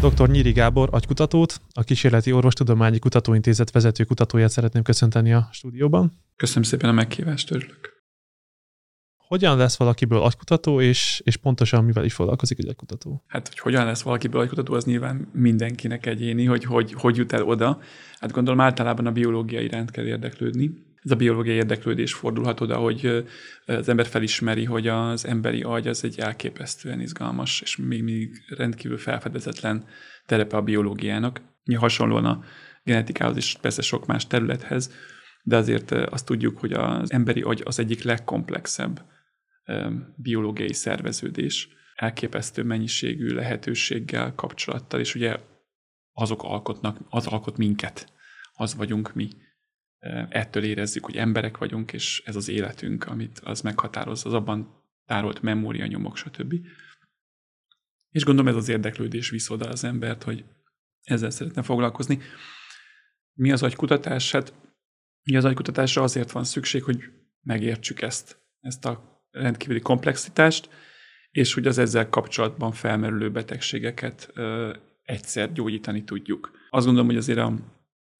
Dr. Nyíri Gábor agykutatót, a Kísérleti Orvostudományi Kutatóintézet vezető kutatóját szeretném köszönteni a stúdióban. Köszönöm szépen a meghívást, örülök. Hogyan lesz valakiből agykutató, és pontosan mivel is foglalkozik egy agykutató? Hát, hogy hogyan lesz valakiből agykutató, az nyilván mindenkinek egyéni, hogy jut el oda. Hát gondolom általában a biológia iránt kell érdeklődni. Ez a biológiai érdeklődés fordulhat oda, hogy az ember felismeri, hogy az emberi agy az egy elképesztően izgalmas, és még rendkívül felfedezetlen terepe a biológiának. Hasonlóan a genetikához és persze sok más területhez, de azért azt tudjuk, hogy az emberi agy az egyik legkomplexebb biológiai szerveződés, elképesztő mennyiségű lehetőséggel, kapcsolattal, és ugye az alkot minket, az vagyunk mi. Ettől érezzük, hogy emberek vagyunk, és ez az életünk, amit az meghatároz, az abban tárolt memórianyomok, stb. És gondolom ez az érdeklődés visz oda az embert, hogy ezzel szeretne foglalkozni. Mi az agykutatás? Hát az agykutatásra azért van szükség, hogy megértsük ezt a rendkívüli komplexitást, és hogy az ezzel kapcsolatban felmerülő betegségeket egyszer gyógyítani tudjuk. Azt gondolom, hogy azért a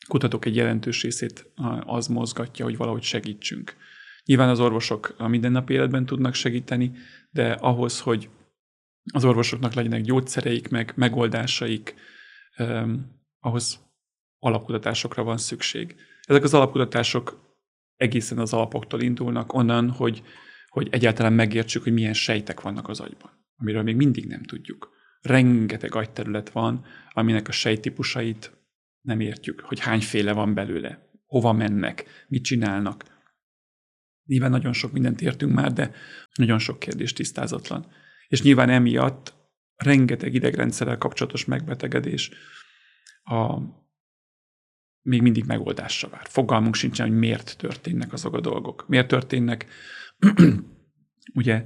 kutatók egy jelentős részét az mozgatja, hogy valahogy segítsünk. Nyilván az orvosok a mindennapi életben tudnak segíteni, de ahhoz, hogy az orvosoknak legyenek gyógyszereik, meg megoldásaik, ahhoz alapkutatásokra van szükség. Ezek az alapkutatások egészen az alapoktól indulnak, onnan, hogy egyáltalán megértsük, hogy milyen sejtek vannak az agyban, amiről még mindig nem tudjuk. Rengeteg agyterület van, aminek a sejttípusait nem értjük, hogy hányféle van belőle, hova mennek, mit csinálnak. Nyilván nagyon sok mindent értünk már, de nagyon sok kérdés tisztázatlan. És nyilván emiatt rengeteg idegrendszerrel kapcsolatos megbetegedés még mindig megoldásra vár. Fogalmunk sincsen, hogy miért történnek azok a dolgok. Miért történnek? Ugye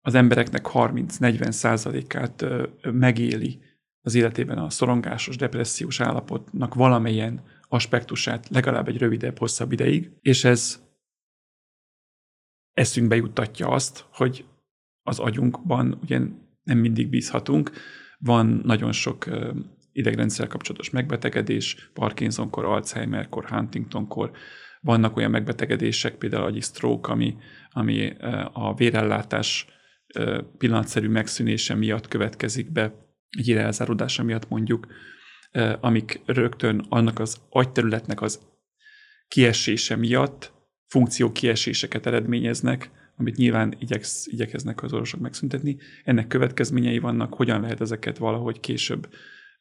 az embereknek 30-40%-át megéli az életében a szorongásos, depressziós állapotnak valamilyen aspektusát legalább egy rövidebb, hosszabb ideig, és ez eszünkbe juttatja azt, hogy az agyunkban ugye nem mindig bízhatunk, van nagyon sok idegrendszer kapcsolatos megbetegedés, Parkinson-kor, Alzheimer-kor, Huntington-kor, vannak olyan megbetegedések, például agyi stroke, ami a vérellátás pillanatszerű megszűnése miatt következik be, egy irányzáródása miatt mondjuk, amik rögtön annak az agyterületnek az kiesése miatt funkció kieséseket eredményeznek, amit nyilván igyekeznek az orvosok megszüntetni. Ennek következményei vannak, hogyan lehet ezeket valahogy később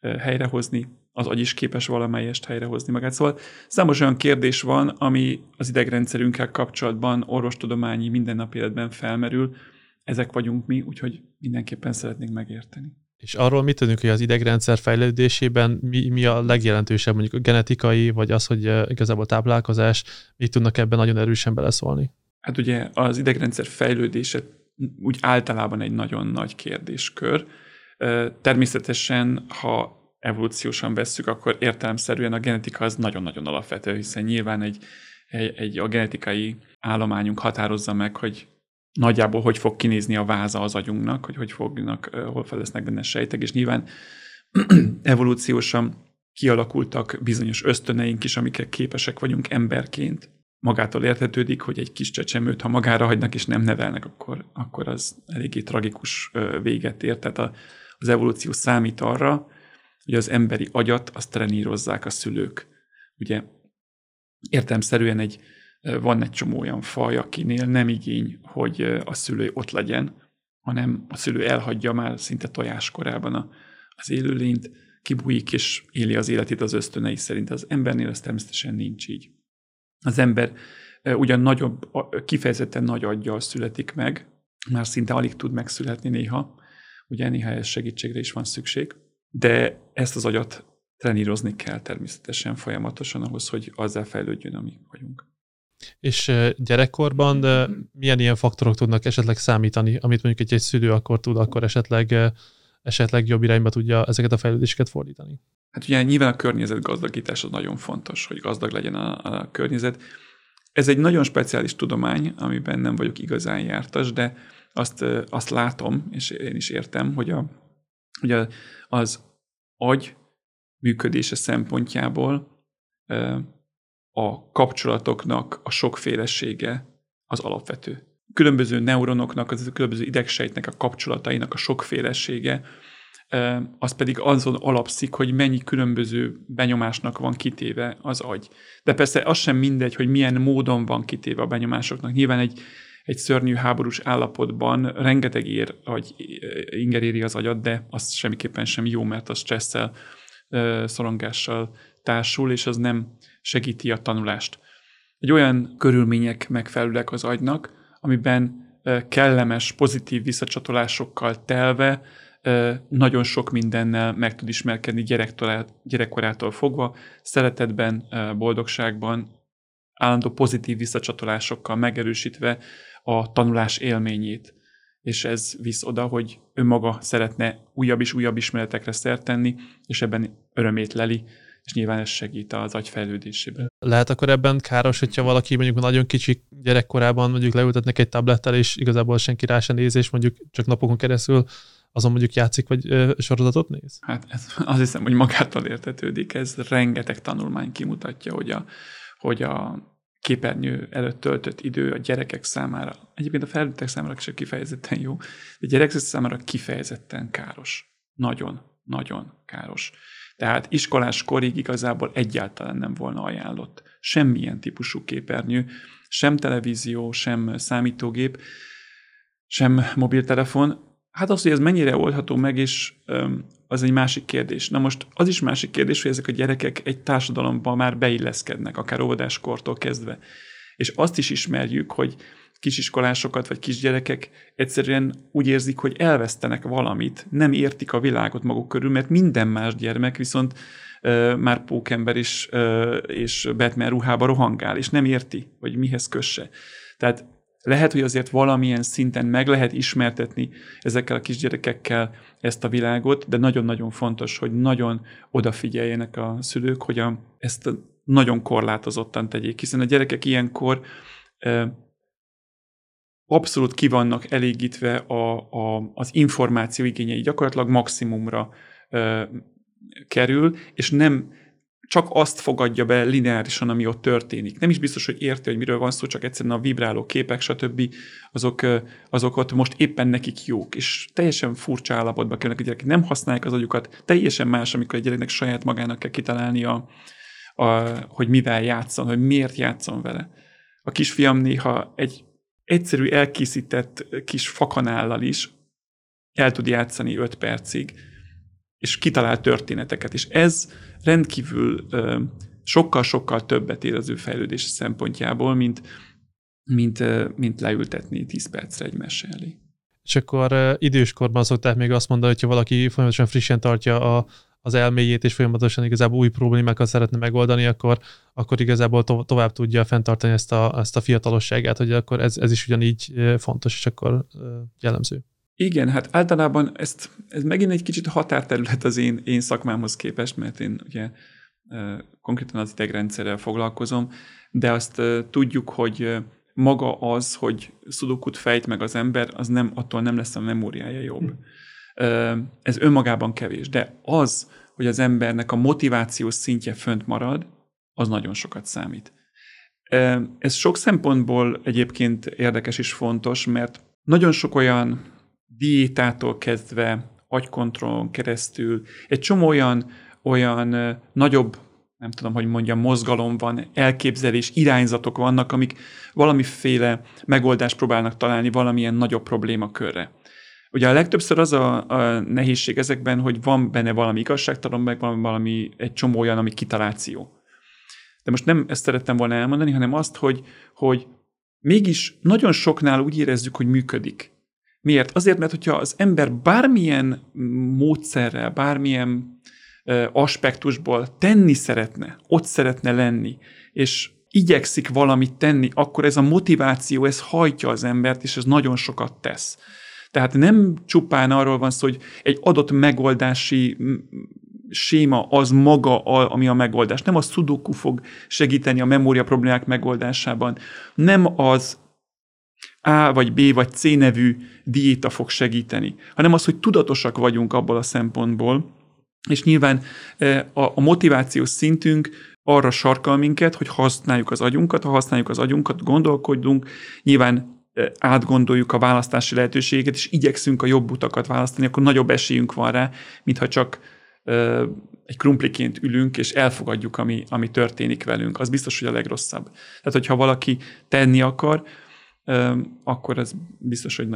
helyrehozni, az agy is képes valamelyest helyrehozni magát. Szóval számos olyan kérdés van, ami az idegrendszerünkkel kapcsolatban orvostudományi mindennapi életben felmerül. Ezek vagyunk mi, úgyhogy mindenképpen szeretnénk megérteni. És arról mit tudunk, hogy az idegrendszer fejlődésében mi a legjelentősebb, mondjuk a genetikai, vagy az, hogy igazából táplálkozás, mit tudnak ebben nagyon erősen beleszólni? Hát ugye az idegrendszer fejlődése úgy általában egy nagyon nagy kérdéskör. Természetesen, ha evolúciósan vesszük, akkor értelemszerűen a genetika az nagyon-nagyon alapvető, hiszen nyilván a genetikai állományunk határozza meg, hogy nagyjából hogy fog kinézni a váza az agyunknak, hol felesznek benne sejtek, és nyilván evolúciósan kialakultak bizonyos ösztöneink is, amikre képesek vagyunk emberként. Magától értetődik, hogy egy kis csecsemőt, ha magára hagynak és nem nevelnek, akkor az eléggé tragikus véget ér. Tehát az evolúció számít arra, hogy az emberi agyat azt trenírozzák a szülők. Ugye értelemszerűen van egy csomó olyan faj, akinél nem igény, hogy a szülő ott legyen, hanem a szülő elhagyja már szinte tojáskorában az élőlényt, kibújik és éli az életét az ösztönei szerint. Az embernél ez természetesen nincs így. Az ember ugyan nagyobb, kifejezetten nagy aggyal születik meg, már szinte alig tud megszületni néha, ugye néha ez segítségre is van szükség, de ezt az agyat trenírozni kell természetesen folyamatosan ahhoz, hogy azzal fejlődjön, ami vagyunk. És gyerekkorban milyen ilyen faktorok tudnak esetleg számítani, amit mondjuk egy szülő akkor tud, akkor esetleg jobb irányba tudja ezeket a fejlődéseket fordítani? Hát ugye nyilván a környezet gazdagítás az nagyon fontos, hogy gazdag legyen a környezet. Ez egy nagyon speciális tudomány, amiben nem vagyok igazán jártas, de azt látom, és én is értem, hogy a Ugye az agy működése szempontjából a kapcsolatoknak a sokfélesége az alapvető. Különböző neuronoknak, az különböző idegsejtnek a kapcsolatainak a sokfélesége, az pedig azon alapszik, hogy mennyi különböző benyomásnak van kitéve az agy. De persze az sem mindegy, hogy milyen módon van kitéve a benyomásoknak. Nyilván egy szörnyű háborús állapotban rengeteg ér, vagy inger éri az agyat, de az semmiképpen sem jó, mert a stresszel, szorongással társul, és az nem segíti a tanulást. Egy olyan körülmények megfelelőek az agynak, amiben kellemes, pozitív visszacsatolásokkal telve nagyon sok mindennel meg tud ismerkedni gyerekkorától fogva, szeretetben, boldogságban, állandó pozitív visszacsatolásokkal megerősítve a tanulás élményét. És ez visz oda, hogy önmaga szeretne újabb és újabb ismeretekre szert tenni, és ebben örömét leli, és nyilván ez segít az agy fejlődésében. Lehet akkor ebben káros, hogyha valaki mondjuk nagyon kicsi gyerekkorában mondjuk leültetnek egy tablettel, és igazából senki rá se néz, és mondjuk csak napokon keresztül azon mondjuk játszik, vagy sorozatot néz? Hát azt hiszem, hogy magától értetődik. Ez rengeteg tanulmány kimutatja, hogy a képernyő előtt töltött idő a gyerekek számára, egyébként a felnőttek számára is kifejezetten jó, de gyerekek számára kifejezetten káros. Nagyon, nagyon káros. Tehát iskolás korig igazából egyáltalán nem volna ajánlott semmilyen típusú képernyő, sem televízió, sem számítógép, sem mobiltelefon. Hát az, hogy ez mennyire oldható meg, és az egy másik kérdés. Na most az is másik kérdés, hogy ezek a gyerekek egy társadalomban már beilleszkednek, akár óvodáskortól kezdve. És azt is ismerjük, hogy kisiskolásokat vagy kisgyerekek egyszerűen úgy érzik, hogy elvesztenek valamit, nem értik a világot maguk körül, mert minden más gyermek viszont már pókember is, és Batman ruhába rohangál, és nem érti, hogy mihez kösse. Tehát lehet, hogy azért valamilyen szinten meg lehet ismertetni ezekkel a kisgyerekekkel ezt a világot, de nagyon-nagyon fontos, hogy nagyon odafigyeljenek a szülők, hogy ezt nagyon korlátozottan tegyék, hiszen a gyerekek ilyenkor abszolút ki vannak elégítve az információ igényei, gyakorlatilag maximumra kerül, és nem csak azt fogadja be lineárisan, ami ott történik. Nem is biztos, hogy érti, hogy miről van szó, csak egyszerűen a vibráló képek, stb. Azok ott most éppen nekik jók, és teljesen furcsa állapotba kerülnek a gyerekek. Nem használják az agyukat, teljesen más, amikor egy gyereknek saját magának kell kitalálni, hogy mivel játszon, hogy miért játszon vele. A kisfiam néha egy egyszerű elkészített kis fakanállal is el tud játszani 5 percig, és kitalál történeteket, és ez rendkívül sokkal-sokkal többet ér az ő fejlődés szempontjából, mint leültetni 10 percre egy mese elé. És akkor időskorban szokták még azt mondani, hogyha valaki folyamatosan frissen tartja az elméjét, és folyamatosan igazából új problémákat szeretne megoldani, akkor igazából tovább tudja fenntartani ezt a fiatalosságát, hogy akkor ez is ugyanígy fontos, és akkor jellemző. Igen, hát általában ez megint egy kicsit határterület az én szakmámhoz képest, mert én ugye konkrétan az idegrendszerrel foglalkozom, de azt tudjuk, hogy maga az, hogy szudokut fejt meg az ember, az nem, attól nem lesz a memóriája jobb. Ez önmagában kevés, de az, hogy az embernek a motivációs szintje fönt marad, az nagyon sokat számít. Ez sok szempontból egyébként érdekes és fontos, mert nagyon sok olyan diétától kezdve, agykontrollon keresztül, egy csomó olyan nagyobb, nem tudom, hogy mondjam, mozgalom van, elképzelés, irányzatok vannak, amik valamiféle megoldást próbálnak találni valamilyen nagyobb problémakörre. Ugye a legtöbbször az a nehézség ezekben, hogy van benne valami igazságtalan, meg valami egy csomó olyan, ami kitaláció. De most nem ezt szerettem volna elmondani, hanem azt, hogy mégis nagyon soknál úgy érezzük, hogy működik. Miért? Azért, mert hogyha az ember bármilyen módszerrel, bármilyen aspektusból tenni szeretne, ott szeretne lenni, és igyekszik valamit tenni, akkor ez a motiváció, ez hajtja az embert, és ez nagyon sokat tesz. Tehát nem csupán arról van szó, hogy egy adott megoldási séma az maga, ami a megoldás. Nem a szudoku fog segíteni a memória problémák megoldásában. Nem az A vagy B vagy C nevű diéta fog segíteni, hanem az, hogy tudatosak vagyunk abból a szempontból, és nyilván a motivációs szintünk arra sarkal minket, hogy használjuk az agyunkat, ha használjuk az agyunkat, gondolkodjunk, nyilván átgondoljuk a választási lehetőségeket, és igyekszünk a jobb utakat választani, akkor nagyobb esélyünk van rá, mintha csak egy krumpliként ülünk, és elfogadjuk, ami történik velünk. Az biztos, hogy a legrosszabb. Tehát, hogyha valaki tenni akar, akkor ez biztos, hogy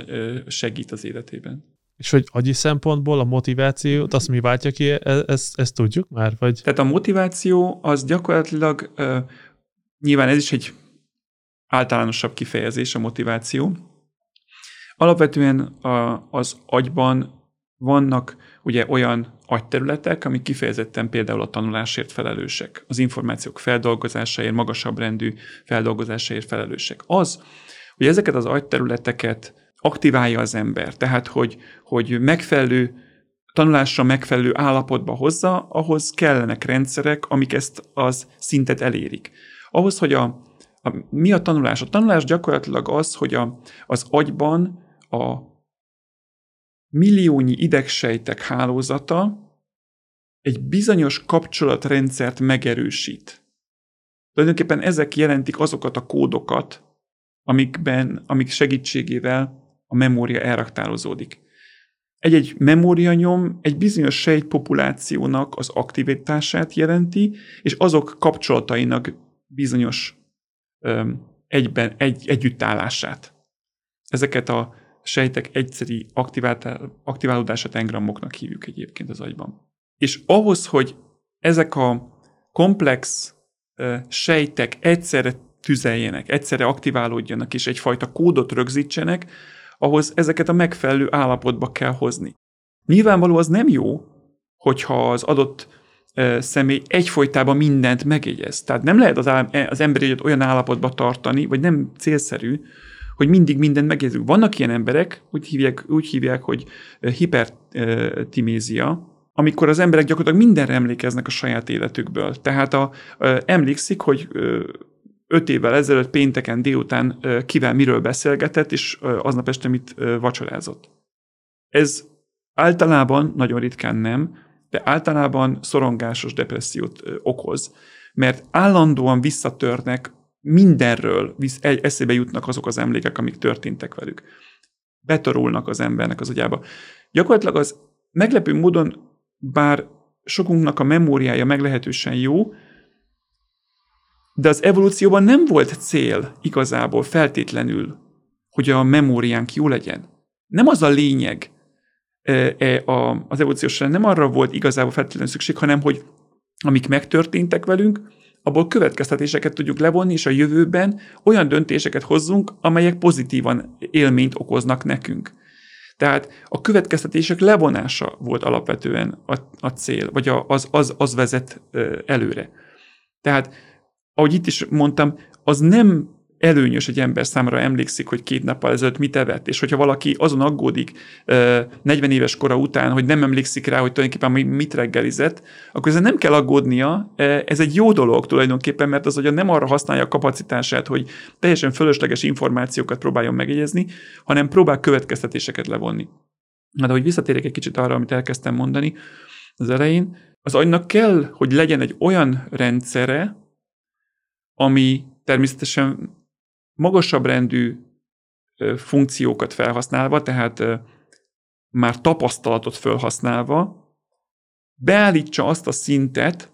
segít az életében. És hogy agyi szempontból a motivációt, azt mi váltja ki, ezt tudjuk már? Vagy? Tehát a motiváció az gyakorlatilag, nyilván ez is egy általánosabb kifejezés, a motiváció. Alapvetően az agyban vannak ugye olyan agyterületek, amik kifejezetten például a tanulásért felelősek, az információk feldolgozásáért, magasabb rendű feldolgozásáért felelősek. Az, hogy ezeket az agyterületeket aktiválja az ember, tehát hogy megfelelő tanulásra megfelelő állapotba hozza, ahhoz kellenek rendszerek, amik ezt az szintet elérik. Ahhoz, hogy mi a tanulás? A tanulás gyakorlatilag az, hogy az agyban a milliónyi idegsejtek hálózata egy bizonyos kapcsolatrendszert megerősít. Tulajdonképpen ezek jelentik azokat a kódokat, amik segítségével a memória elraktározódik. Egy memórianyom egy bizonyos sejtpopulációnak az aktivitását jelenti, és azok kapcsolatainak bizonyos együttállását. Ezeket a sejtek egyszeri aktiválódását engramoknak hívjuk egyébként az agyban. És ahhoz, hogy ezek a komplex sejtek egyszerre tüzeljenek, egyszerre aktiválódjanak és egyfajta kódot rögzítsenek, ahhoz ezeket a megfelelő állapotba kell hozni. Nyilvánvaló az nem jó, hogyha az adott személy egyfolytában mindent megjegyez. Tehát nem lehet az embereket olyan állapotba tartani, vagy nem célszerű, hogy mindig mindent megjegyzünk. Vannak ilyen emberek, úgy hívják, hogy hipertimézia, amikor az emberek gyakorlatilag mindenre emlékeznek a saját életükből. Tehát emlékszik, hogy 5 évvel ezelőtt pénteken délután kivel miről beszélgetett, és aznap este mit vacsorázott. Ez általában, nagyon ritkán nem, de általában szorongásos depressziót okoz, mert állandóan visszatörnek mindenről, eszébe jutnak azok az emlékek, amik történtek velük. Betorulnak az embernek az agyába. Gyakorlatilag az meglepő módon, bár sokunknak a memóriája meglehetősen jó, de az evolúcióban nem volt cél igazából feltétlenül, hogy a memóriánk jó legyen. Nem az a lényeg, az evolúció során nem arra volt igazából feltétlenül szükség, hanem hogy amik megtörténtek velünk, abból következtetéseket tudjuk levonni, és a jövőben olyan döntéseket hozzunk, amelyek pozitívan élményt okoznak nekünk. Tehát a következtetések levonása volt alapvetően a cél, vagy az vezet előre. Tehát, ahogy itt is mondtam, az nem előnyös egy ember számára emlékszik, hogy 2 nappal ezelőtt mit evett, és hogyha valaki azon aggódik 40 éves kora után, hogy nem emlékszik rá, hogy tulajdonképpen mit reggelizett, akkor ezen nem kell aggódnia, ez egy jó dolog tulajdonképpen, mert az, hogy nem arra használja a kapacitását, hogy teljesen fölösleges információkat próbáljon megjegyezni, hanem próbál következtetéseket levonni. De hogy visszatérjek egy kicsit arra, amit elkezdtem mondani az elején, az agynak kell, hogy legyen egy olyan rendszere, ami természetesen magasabb rendű funkciókat felhasználva, tehát már tapasztalatot felhasználva, beállítsa azt a szintet,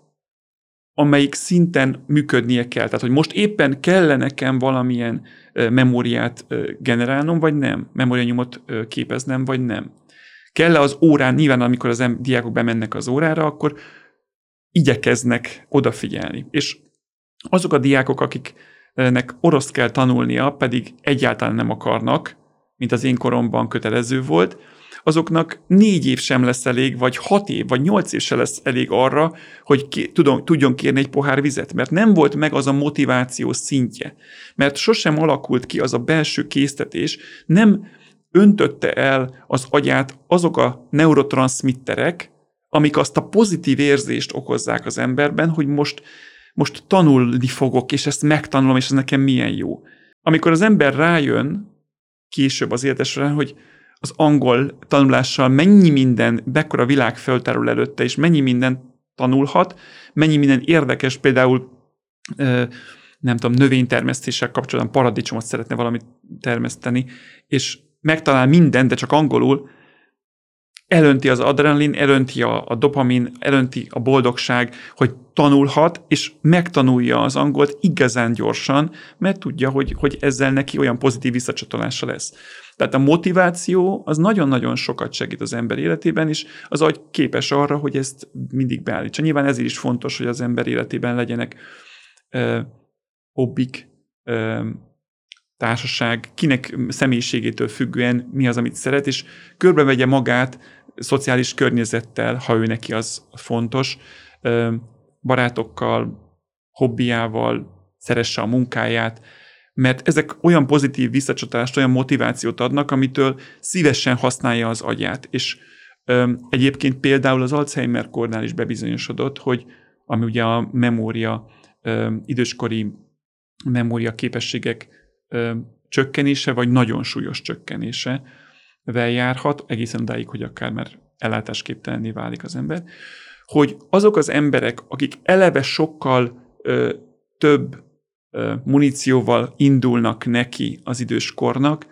amelyik szinten működnie kell. Tehát, hogy most éppen kell nekem valamilyen memóriát generálnom, vagy nem? Memórianyomot képeznem, vagy nem? Kell az órán, nyilván amikor az diákok bemennek az órára, akkor igyekeznek odafigyelni. És azok a diákok, akiknek oroszt kell tanulnia, pedig egyáltalán nem akarnak, mint az én koromban kötelező volt, azoknak 4 év sem lesz elég, vagy 6 év, vagy 8 év sem lesz elég arra, hogy tudjon kérni egy pohár vizet, mert nem volt meg az a motiváció szintje. Mert sosem alakult ki az a belső késztetés, nem öntötte el az agyát azok a neurotranszmitterek, amik azt a pozitív érzést okozzák az emberben, hogy most tanulni fogok, és ezt megtanulom, és ez nekem milyen jó. Amikor az ember rájön, később az élete során, hogy az angol tanulással mennyi minden, bekkora világ feltárul előtte, és mennyi minden tanulhat, mennyi minden érdekes, például nem tudom, növénytermesztéssel kapcsolatban paradicsomot szeretne valamit termeszteni, és megtalál mindent, de csak angolul, elönti az adrenalin, elönti a dopamin, elönti a boldogság, hogy tanulhat, és megtanulja az angolt igazán gyorsan, mert tudja, hogy ezzel neki olyan pozitív visszacsatolása lesz. Tehát a motiváció az nagyon-nagyon sokat segít az ember életében, és az agy képes arra, hogy ezt mindig beállítsa. Nyilván ezért is fontos, hogy az ember életében legyenek hobbik, társaság, kinek személyiségétől függően mi az, amit szeret, és körbevegye magát szociális környezettel, ha ő neki az fontos, barátokkal, hobbiával, szeresse a munkáját, mert ezek olyan pozitív visszacsatolást, olyan motivációt adnak, amitől szívesen használja az agyát. És egyébként például az Alzheimer-kórnál is bebizonyosodott, hogy ami ugye a memória, időskori memória képességek csökkenése, vagy nagyon súlyos csökkenésevel járhat, egészen odáig, hogy akár már ellátásképtelenné válik az ember, hogy azok az emberek, akik eleve sokkal több munícióval indulnak neki az időskornak,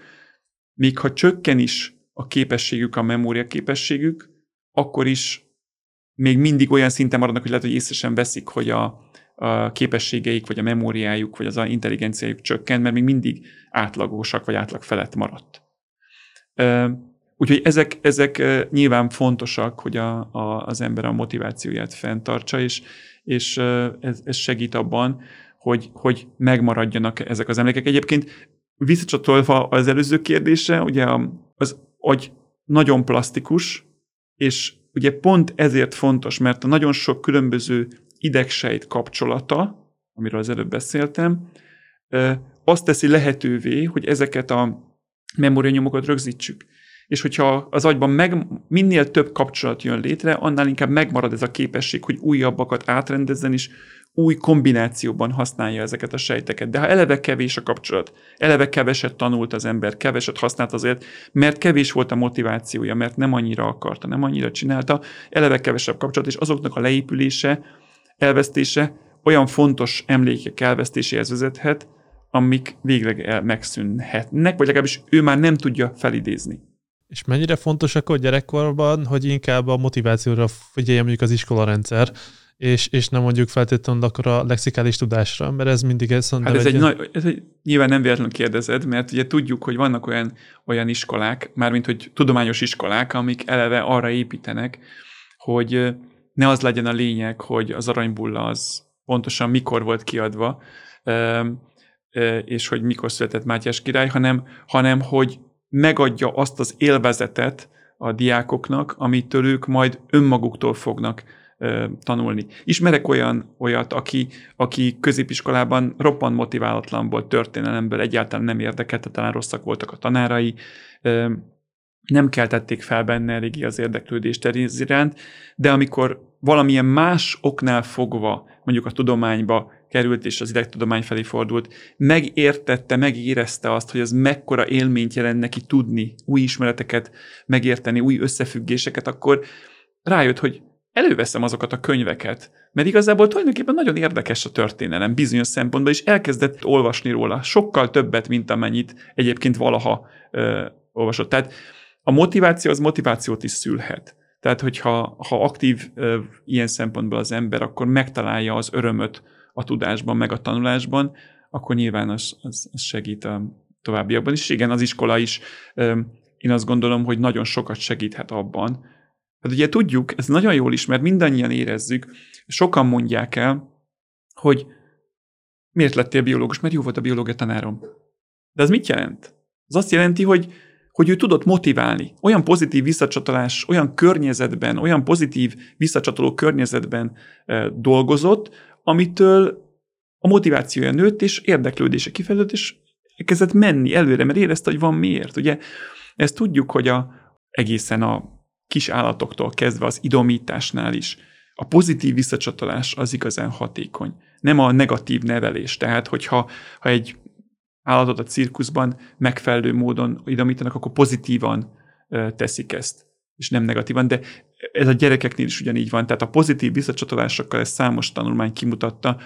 még ha csökken is a képességük, a memória képességük, akkor is még mindig olyan szinten maradnak, hogy lehet, hogy észre sem veszik, hogy a képességeik, vagy a memóriájuk, vagy az intelligenciájuk csökkent, mert még mindig átlagosak, vagy átlag felett maradt. Úgyhogy ezek nyilván fontosak, hogy az ember a motivációját fenntartsa, és ez segít abban, hogy megmaradjanak ezek az emlékek. Egyébként visszacsatolva az előző kérdése, ugye az agy nagyon plastikus, és ugye pont ezért fontos, mert a nagyon sok különböző idegsejt kapcsolata, amiről az előbb beszéltem, azt teszi lehetővé, hogy ezeket a memórianyomokat rögzítsük. És hogyha az agyban minél több kapcsolat jön létre, annál inkább megmarad ez a képesség, hogy újabbakat átrendezzen, és új kombinációban használja ezeket a sejteket. De ha eleve kevés a kapcsolat, eleve keveset tanult az ember, keveset használt azért, mert kevés volt a motivációja, mert nem annyira akarta, nem annyira csinálta, eleve kevesebb kapcsolat, és azoknak a leépülése, elvesztése olyan fontos emlékek elvesztéséhez vezethet, amik végleg megszűnhetnek, vagy legalábbis ő már nem tudja felidézni. És mennyire fontos akkor gyerekkorban, hogy inkább a motivációra figyeljen mondjuk az iskolarendszer, és nem mondjuk feltétlenül akkor a lexikális tudásra, mert ez mindig ez... Hát ez egy nyilván nem véletlenül kérdezed, mert ugye tudjuk, hogy vannak olyan iskolák, mármint hogy tudományos iskolák, amik eleve arra építenek, hogy ne az legyen a lényeg, hogy az Aranybulla az pontosan mikor volt kiadva, és hogy mikor született Mátyás király, hanem hogy megadja azt az élvezetet a diákoknak, amitől ők majd önmaguktól fognak tanulni. Ismerek olyat, aki középiskolában roppant motiválatlan volt, történelemből egyáltalán nem érdekelte, talán rosszak voltak a tanárai, nem keltették fel benne eléggé az érdeklődést ez iránt, de amikor valamilyen más oknál fogva, mondjuk a tudományba került és az idegtudomány felé fordult, megértette, megérezte azt, hogy ez mekkora élményt jelent neki tudni, új ismereteket megérteni, új összefüggéseket, akkor rájött, hogy előveszem azokat a könyveket, mert igazából tulajdonképpen nagyon érdekes a történelem bizonyos szempontból, és elkezdett olvasni róla sokkal többet, mint amennyit egyébként valaha olvasott. Tehát a motiváció az motivációt is szülhet. Tehát, hogyha aktív ilyen szempontból az ember, akkor megtalálja az örömöt a tudásban, meg a tanulásban, akkor nyilván az segít a továbbiakban is. Igen, az iskola is, én azt gondolom, hogy nagyon sokat segíthet abban. Hát ugye tudjuk, ez nagyon jól is, mert mindannyian érezzük, sokan mondják el, hogy miért lettél biológus, mert jó volt a biológia tanárom. De ez mit jelent? Ez azt jelenti, hogy ő tudott motiválni. Olyan pozitív visszacsatolás, olyan környezetben, olyan pozitív visszacsatoló környezetben dolgozott, amitől a motivációja nőtt, és érdeklődése kifejlődött, és kezdett menni előre, mert érezte, hogy van miért. Ugye ezt tudjuk, hogy egészen a kis állatoktól kezdve az idomításnál is a pozitív visszacsatolás az igazán hatékony. Nem a negatív nevelés. Tehát, hogyha egy állatot a cirkuszban megfelelő módon idomítanak, akkor pozitívan teszik ezt, és nem negatívan. De ez a gyerekeknél is ugyanígy van. Tehát a pozitív visszacsatolásokkal ezt számos tanulmány kimutatta,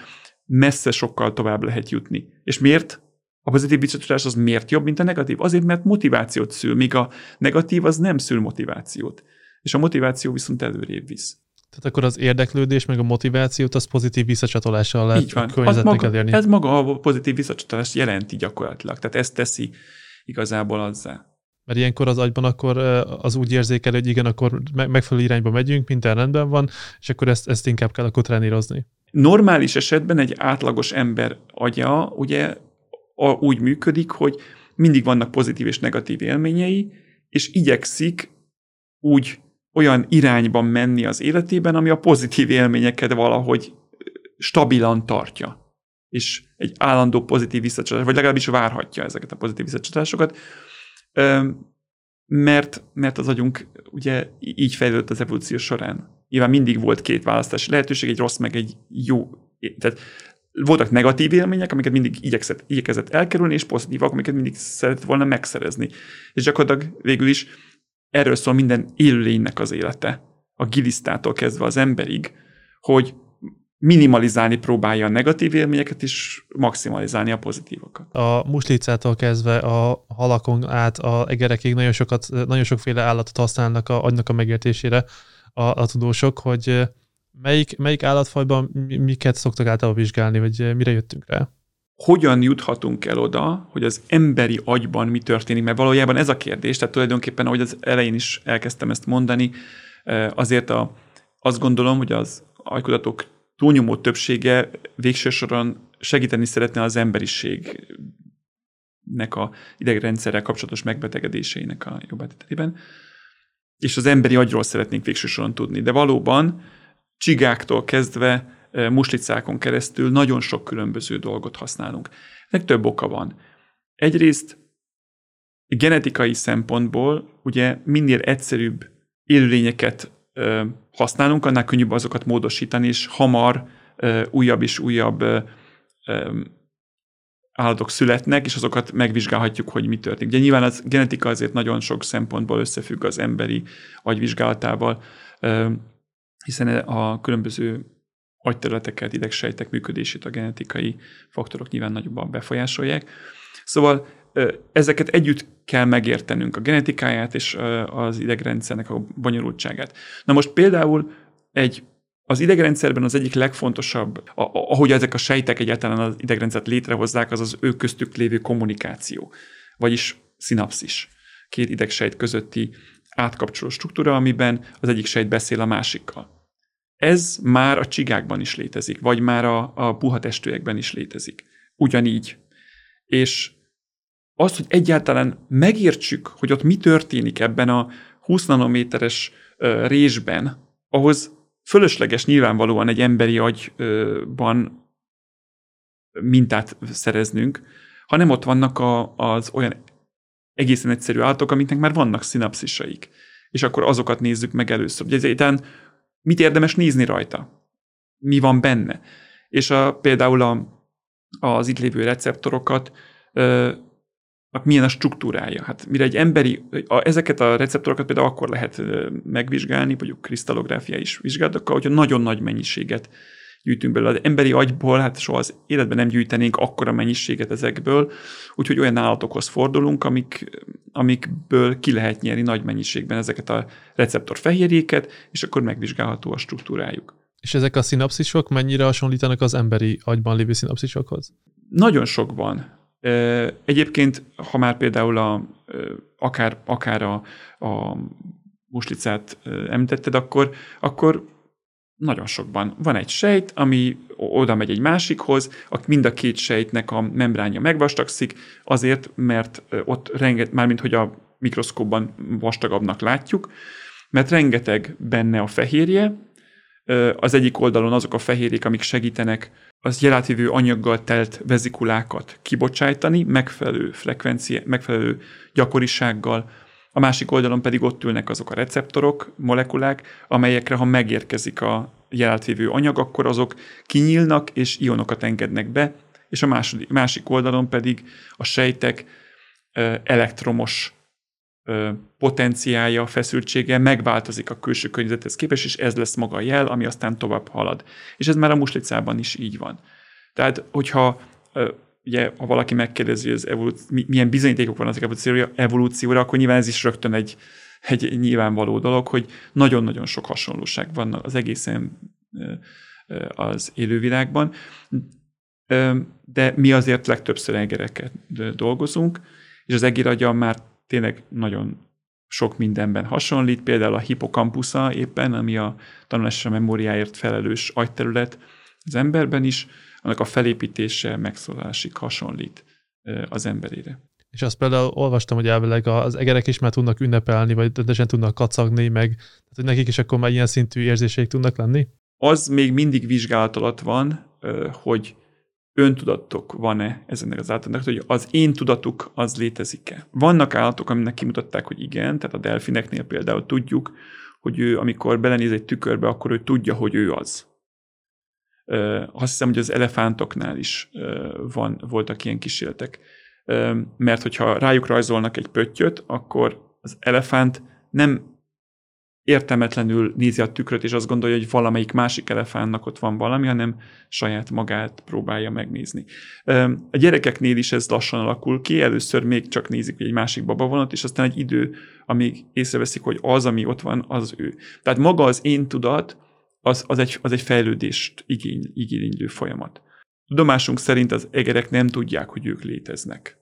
messze sokkal tovább lehet jutni. És miért? A pozitív visszacsatolás az miért jobb, mint a negatív? Azért, mert motivációt szül, míg a negatív az nem szül motivációt. És a motiváció viszont előrébb visz. Tehát akkor az érdeklődés, meg a motivációt, az pozitív visszacsatolással lehet a környezetnek elérni. Ez maga a pozitív visszacsatolás jelenti gyakorlatilag. Tehát ezt teszi igazából azzá. Mert ilyenkor az agyban akkor az úgy érzékel, hogy igen, akkor megfelelő irányba megyünk, minden rendben van, és akkor ezt inkább kell akkor trenírozni. Normális esetben egy átlagos ember agya ugye úgy működik, hogy mindig vannak pozitív és negatív élményei, és igyekszik úgy olyan irányban menni az életében, ami a pozitív élményeket valahogy stabilan tartja. És egy állandó pozitív visszacsatolás, vagy legalábbis várhatja ezeket a pozitív visszacsatolásokat, mert az agyunk ugye így fejlődött az evolúció során. Nyilván mindig volt két választási lehetőség, egy rossz, meg egy jó. Tehát voltak negatív élmények, amiket mindig igyekezett elkerülni, és pozitívak, amiket mindig szeretett volna megszerezni. És gyakorlatilag végül is erről szól minden élőlénynek az élete, a gilisztától kezdve az emberig, hogy minimalizálni próbálja a negatív élményeket, és maximalizálni a pozitívokat. A muslicától kezdve a halakon át a egerekig nagyon sokféle állatot használnak az agynak a megértésére a tudósok, hogy melyik állatfajban miket szoktak általában vizsgálni, vagy mire jöttünk rá? Hogyan juthatunk el oda, hogy az emberi agyban mi történik? Mert valójában ez a kérdés, tehát tulajdonképpen, ahogy az elején is elkezdtem ezt mondani, azért azt gondolom, hogy az agykutatók túlnyomó többsége végső soron segíteni szeretne az emberiségnek a idegrendszerrel kapcsolatos megbetegedéseinek a jobb átételében, és az emberi agyról szeretnénk végső soron tudni. De valóban csigáktól kezdve muslicákon keresztül nagyon sok különböző dolgot használunk. Ennek több oka van. Egyrészt genetikai szempontból ugye minél egyszerűbb élőlényeket használunk, annál könnyűbb azokat módosítani, és hamar újabb és újabb állatok születnek, és azokat megvizsgálhatjuk, hogy mi történik. Ugye nyilván az genetika azért nagyon sok szempontból összefügg az emberi agyvizsgálatával, hiszen a különböző agyterületeket, idegsejtek működését a genetikai faktorok nyilván nagyobban befolyásolják. Szóval ezeket együtt kell megértenünk, a genetikáját és az idegrendszernek a bonyolultságát. Na most például az idegrendszerben az egyik legfontosabb, ahogy ezek a sejtek egyáltalán az idegrendszert létrehozzák, az az ők köztük lévő kommunikáció, vagyis szinapszis. Két idegsejt közötti átkapcsoló struktúra, amiben az egyik sejt beszél a másikkal. Ez már a csigákban is létezik, vagy már a puha testűekben is létezik. Ugyanígy. És az, hogy egyáltalán megértsük, hogy ott mi történik ebben a 20 nanométeres résben, ahhoz fölösleges nyilvánvalóan egy emberi agyban mintát szereznünk, hanem ott vannak az olyan egészen egyszerű állatok, amiknek már vannak szinapszisaik. És akkor azokat nézzük meg először. Ugye egyáltalán mit érdemes nézni rajta? Mi van benne? És például az itt lévő receptorokat, milyen a struktúrája? Hát mire egy emberi, ezeket a receptorokat például akkor lehet megvizsgálni, mondjuk krisztallográfia is vizsgálatokkal, hogyha nagyon nagy mennyiséget gyűjtünk belőle. Az emberi agyból, hát soha az életben nem gyűjtenénk akkora mennyiséget ezekből, úgyhogy olyan állatokhoz fordulunk, amikből ki lehet nyerni nagy mennyiségben ezeket a receptor fehérjéket, és akkor megvizsgálható a struktúrájuk. És ezek a szinapszisok mennyire hasonlítanak az emberi agyban lévő szinapszisokhoz? Nagyon sokban. Egyébként, ha már például akár a muslicát említetted, akkor nagyon sokban. Van egy sejt, ami oda megy egy másikhoz, mind a két sejtnek a membránja megvastagszik, azért, mert ott mármint hogy a mikroszkópban vastagabbnak látjuk, mert rengeteg benne a fehérje, az egyik oldalon azok a fehérjék, amik segítenek az jelátévő anyaggal telt vezikulákat kibocsájtani, megfelelő gyakorisággal, a másik oldalon pedig ott ülnek azok a receptorok, molekulák, amelyekre, ha megérkezik a jelátévő anyag, akkor azok kinyílnak és ionokat engednek be, és a másik oldalon pedig a sejtek elektromos potenciálja, feszültsége megváltozik a külső környezethez képest, és ez lesz maga a jel, ami aztán tovább halad. És ez már a muslicában is így van. Tehát, hogyha ugye, ha valaki megkérdezi, hogy milyen bizonyítékok vannak az evolúcióra, akkor nyilván ez is rögtön egy nyilvánvaló dolog, hogy nagyon-nagyon sok hasonlóság van az egészen az élővilágban, de mi azért legtöbbször egereket dolgozunk, és az egéragya már tényleg nagyon sok mindenben hasonlít, például a hipokampusza éppen, ami a tanulásra memóriáért felelős agyterület az emberben is, annak a felépítése megszólalásig hasonlít az emberére. És azt például olvastam, hogy elvileg az egerek is már tudnak ünnepelni, vagy rendesen tudnak kacagni, meg tehát, hogy nekik is akkor már ilyen szintű érzéseik tudnak lenni? Az még mindig vizsgálat alatt van, hogy öntudatok van-e ezennek az állatoknak, hogy az én tudatuk az létezik-e. Vannak állatok, aminek kimutatták, hogy igen, tehát a delfineknél például tudjuk, hogy ő, amikor belenéz egy tükörbe, akkor ő tudja, hogy ő az. Azt hiszem, hogy az elefántoknál is voltak ilyen kísérletek. Mert hogyha rájuk rajzolnak egy pöttyöt, akkor az elefánt nem értelmetlenül nézi a tükröt, és azt gondolja, hogy valamelyik másik elefántnak ott van valami, hanem saját magát próbálja megnézni. A gyerekeknél is ez lassan alakul ki, először még csak nézik egy másik babavonat, és aztán egy idő, amíg észreveszik, hogy az, ami ott van, az ő. Tehát maga az én tudat, az egy fejlődést igénylő folyamat. Tudomásunk szerint az egerek nem tudják, hogy ők léteznek.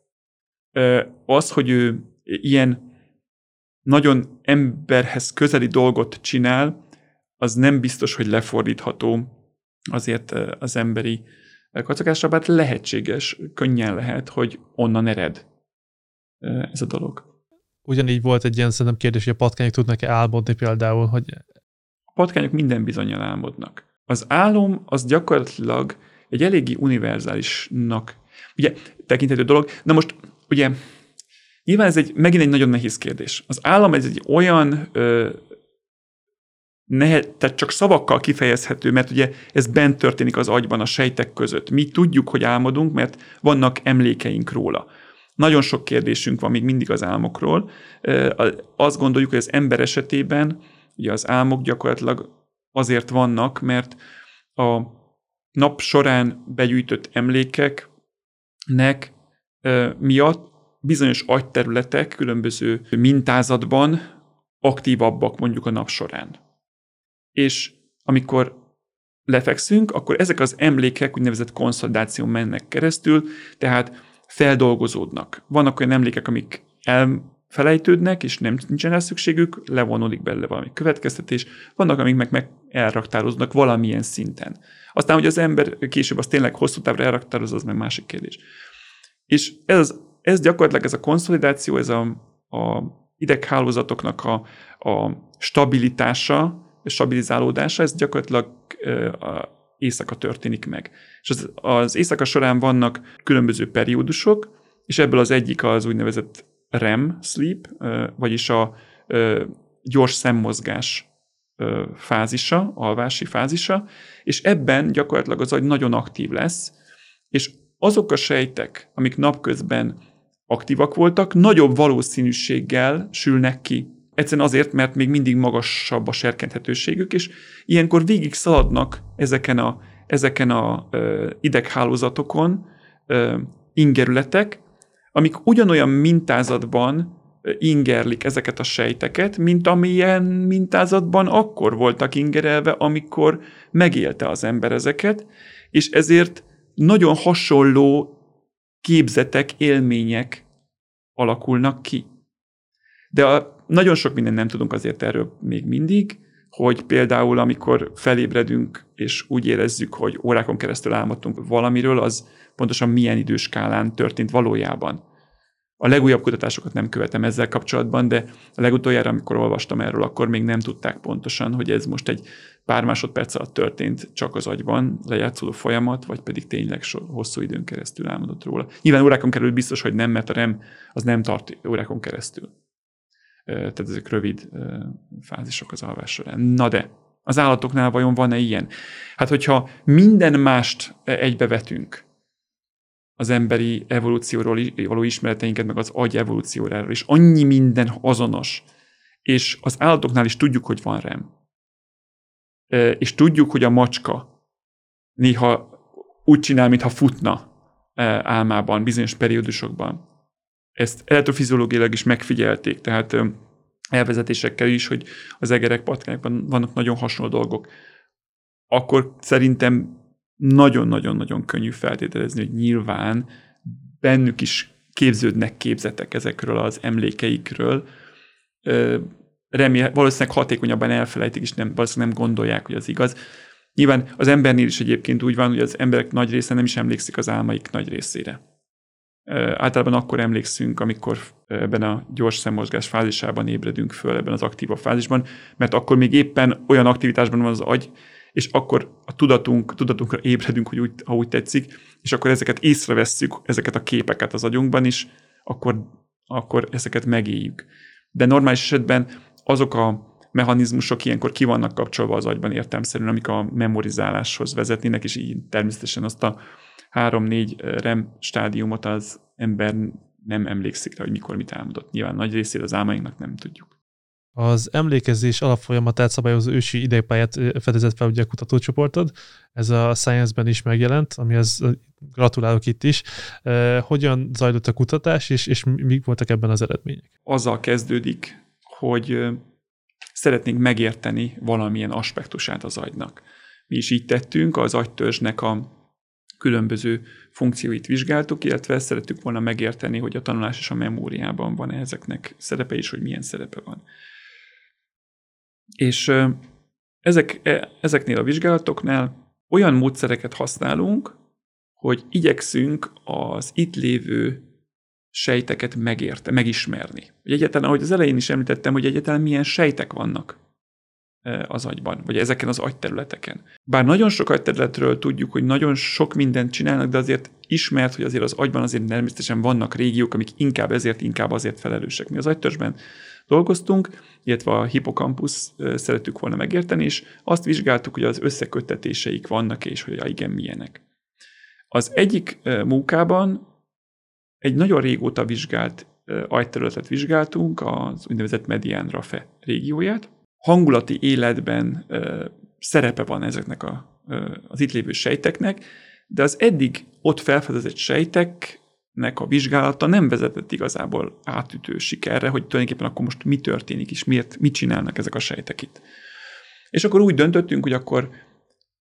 Az, hogy ő ilyen nagyon emberhez közeli dolgot csinál, az nem biztos, hogy lefordítható azért az emberi kacagásra, bár lehetséges, könnyen lehet, hogy onnan ered ez a dolog. Ugyanígy volt egy ilyen szerintem kérdés, hogy a patkányok tudnak-e álmodni például, hogy... A patkányok minden bizonnyal álmodnak. Az álom az gyakorlatilag egy eléggé univerzálisnak, ugye, tekinthető dolog. Na most, ugye, nyilván ez megint egy nagyon nehéz kérdés. Az állam ez egy olyan, tehát csak szavakkal kifejezhető, mert ugye ez bent történik az agyban, a sejtek között. Mi tudjuk, hogy álmodunk, mert vannak emlékeink róla. Nagyon sok kérdésünk van még mindig az álmokról. Azt gondoljuk, hogy az ember esetében ugye az álmok gyakorlatilag azért vannak, mert a nap során begyűjtött emlékeknek miatt bizonyos agyterületek különböző mintázatban aktívabbak mondjuk a nap során. És amikor lefekszünk, akkor ezek az emlékek úgynevezett konszolidáción mennek keresztül, tehát feldolgozódnak. Vannak olyan emlékek, amik elfelejtődnek, és nincsen rá szükségük, levonódik belőle valami következtetés, vannak, amik meg elraktároznak valamilyen szinten. Aztán, hogy az ember később az tényleg hosszú távra elraktároz, az meg másik kérdés. És ez gyakorlatilag ez a konszolidáció, ez a ideghálózatoknak a stabilitása, stabilizálódása, ez gyakorlatilag éjszaka történik meg. És az éjszaka során vannak különböző periódusok, és ebből az egyik az úgynevezett REM sleep, vagyis a gyors szemmozgás fázisa, alvási fázisa, és ebben gyakorlatilag az agy nagyon aktív lesz, és azok a sejtek, amik napközben aktívak voltak, nagyobb valószínűséggel sülnek ki. Egyszerűen azért, mert még mindig magasabb a serkenthetőségük, és ilyenkor végig szaladnak ezeken a ideghálózatokon ingerületek, amik ugyanolyan mintázatban ingerlik ezeket a sejteket, mint amilyen mintázatban akkor voltak ingerelve, amikor megélte az ember ezeket, és ezért nagyon hasonló képzetek, élmények alakulnak ki. De nagyon sok mindent nem tudunk azért erről még mindig, hogy például amikor felébredünk, és úgy érezzük, hogy órákon keresztül álmodtunk valamiről, az pontosan milyen időskálán történt valójában. A legújabb kutatásokat nem követem ezzel kapcsolatban, de a legutoljára, amikor olvastam erről, akkor még nem tudták pontosan, hogy ez most egy pár másodperc alatt történt csak az agyban lejátszódó folyamat, vagy pedig tényleg hosszú időn keresztül álmodott róla. Nyilván órákon kerül biztos, hogy nem, mert a REM az nem tart órákon keresztül. Tehát ezek rövid fázisok az alvás során. Na de, az állatoknál vajon van-e ilyen? Hát hogyha minden mást egybevetünk, az emberi evolúcióról való ismereteinket, meg az agy evolúciójáról, és annyi minden azonos. És az állatoknál is tudjuk, hogy van REM. És tudjuk, hogy a macska néha úgy csinál, mintha futna álmában, bizonyos periódusokban. Ezt elektrofiziológiailag is megfigyelték, tehát elvezetésekkel is, hogy az egerek, patkányokban vannak nagyon hasonló dolgok. Akkor szerintem nagyon-nagyon-nagyon könnyű feltételezni, hogy nyilván bennük is képződnek képzetek ezekről az emlékeikről. Valószínűleg hatékonyabban elfelejtik, és valószínűleg nem gondolják, hogy az igaz. Nyilván az embernél is egyébként úgy van, hogy az emberek nagy része nem is emlékszik az álmaik nagy részére. Általában akkor emlékszünk, amikor ebben a gyors szemmozgás fázisában ébredünk föl, ebben az aktívabb fázisban, mert akkor még éppen olyan aktivitásban van az agy, és akkor a tudatunkra ébredünk, hogy úgy, ha úgy tetszik, és akkor ezeket észrevesszük, ezeket a képeket az agyunkban is, akkor ezeket megéljük. De normális esetben azok a mechanizmusok ilyenkor ki vannak kapcsolva az agyban értelemszerűen, amik a memorizáláshoz vezetnének, és így természetesen azt a 3-4 REM stádiumot az ember nem emlékszik rá, hogy mikor mit álmodott. Nyilván nagy részét az álmainknak nem tudjuk. Az emlékezés alapfolyamatát szabályozó ősi idegpályát fedezett fel ugye a kutatócsoportod. Ez a Science-ben is megjelent, amihez gratulálok itt is. Hogyan zajlott a kutatás, és mik voltak ebben az eredmények? Azzal kezdődik, hogy szeretnénk megérteni valamilyen aspektusát az agynak. Mi is így tettünk, az agytörzsnek a különböző funkcióit vizsgáltuk, illetve szerettük volna megérteni, hogy a tanulás és a memóriában van ezeknek szerepe is, hogy milyen szerepe van. És ezeknél a vizsgálatoknál olyan módszereket használunk, hogy igyekszünk az itt lévő sejteket megismerni. Egyáltalán, ahogy az elején is említettem, hogy egyáltalán milyen sejtek vannak az agyban, vagy ezeken az agyterületeken. Bár nagyon sok agyterületről tudjuk, hogy nagyon sok mindent csinálnak, de azért ismert, hogy azért az agyban azért természetesen vannak régiók, amik inkább azért felelősek. Mi az agytörzsben dolgoztunk, illetve a hipokampusz szerettük volna megérteni, és azt vizsgáltuk, hogy az összeköttetéseik vannak, és hogy igen, milyenek. Az egyik munkában egy nagyon régóta vizsgált agyterületet vizsgáltunk, az úgynevezett Median-Rafe régióját. Hangulati életben szerepe van ezeknek az itt lévő sejteknek, de az eddig ott felfedezett sejteknek a vizsgálata nem vezetett igazából átütő sikerre, hogy tulajdonképpen akkor most mi történik és mit csinálnak ezek a sejtek itt. És akkor úgy döntöttünk, hogy akkor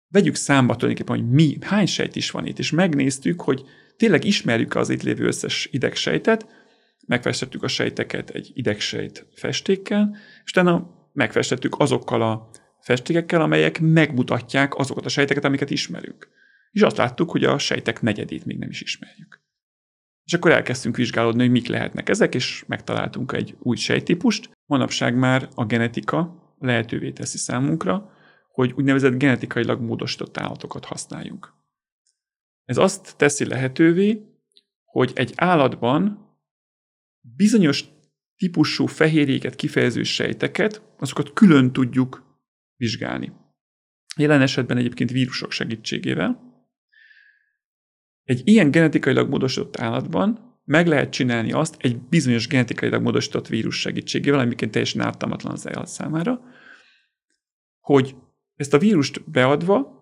vegyük számba tulajdonképpen, hogy hány sejt is van itt, és megnéztük, hogy tényleg ismerjük az itt lévő összes idegsejtet, megfestettük a sejteket egy idegsejt festékkel, és utána megfestettük azokkal a festékekkel, amelyek megmutatják azokat a sejteket, amiket ismerünk. És azt láttuk, hogy a sejtek negyedét még nem is ismerjük. És akkor elkezdtünk vizsgálódni, hogy mik lehetnek ezek, és megtaláltunk egy új sejttípust. Manapság már a genetika lehetővé teszi számunkra, hogy úgynevezett genetikailag módosított állatokat használjunk. Ez azt teszi lehetővé, hogy egy állatban bizonyos típusú fehérjéket kifejező sejteket, azokat külön tudjuk vizsgálni. Jelen esetben egyébként vírusok segítségével. Egy ilyen genetikailag módosított állatban meg lehet csinálni azt egy bizonyos genetikailag módosított vírus segítségével, amiként teljesen ártalmatlan az állat számára, hogy ezt a vírust beadva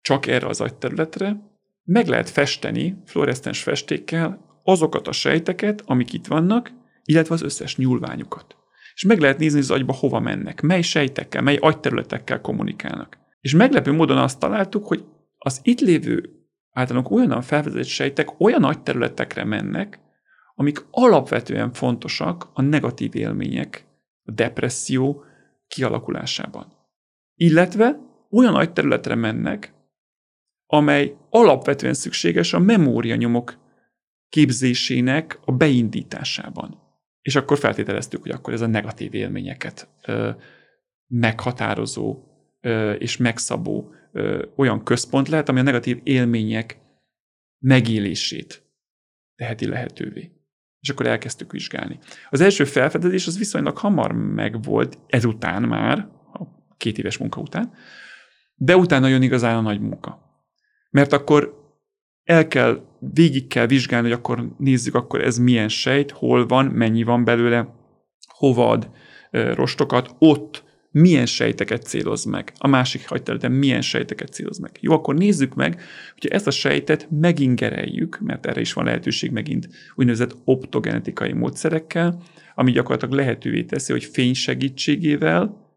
csak erre az agyterületre meg lehet festeni fluoreszcens festékkel azokat a sejteket, amik itt vannak, illetve az összes nyúlványukat. És meg lehet nézni, hogy az agyba hova mennek, mely sejtekkel, mely agyterületekkel kommunikálnak. És meglepő módon azt találtuk, hogy az itt lévő általunk olyan felvezetett sejtek olyan agyterületekre mennek, amik alapvetően fontosak a negatív élmények, a depresszió kialakulásában. Illetve olyan agyterületre mennek, amely alapvetően szükséges a memórianyomok képzésének a beindításában. És akkor feltételeztük, hogy akkor ez a negatív élményeket meghatározó és megszabó olyan központ lehet, ami a negatív élmények megélését teheti lehetővé. És akkor elkezdtük vizsgálni. Az első felfedezés az viszonylag hamar megvolt, ezután már, a 2 éves munka után, de utána jön igazán a nagy munka. Mert akkor végig kell vizsgálni, hogy akkor nézzük, akkor ez milyen sejt, hol van, mennyi van belőle, hova ad rostokat, ott milyen sejteket céloz meg. A másik agyterületen milyen sejteket céloz meg. Jó, akkor nézzük meg, hogy ezt a sejtet megingereljük, mert erre is van lehetőség megint úgynevezett optogenetikai módszerekkel, ami gyakorlatilag lehetővé teszi, hogy fény segítségével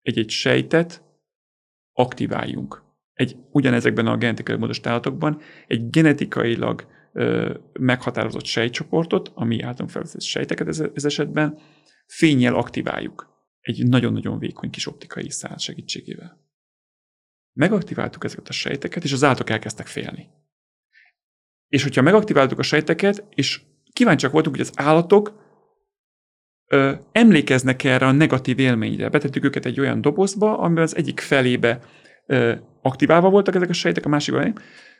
egy-egy sejtet aktiváljunk. Ugyanezekben a genetikai módosított állatokban egy genetikailag meghatározott sejtcsoportot, ami általunk felveszett sejteket ez esetben, fénnyel aktiváljuk. Egy nagyon-nagyon vékony kis optikai szál segítségével. Megaktiváltuk ezeket a sejteket, és az állatok elkezdtek félni. És hogyha megaktiváltuk a sejteket, és kíváncsiak voltunk, hogy az állatok emlékeznek erre a negatív élményre. Betettük őket egy olyan dobozba, amiben az egyik felébe aktiválva voltak ezek a sejtek, a másikban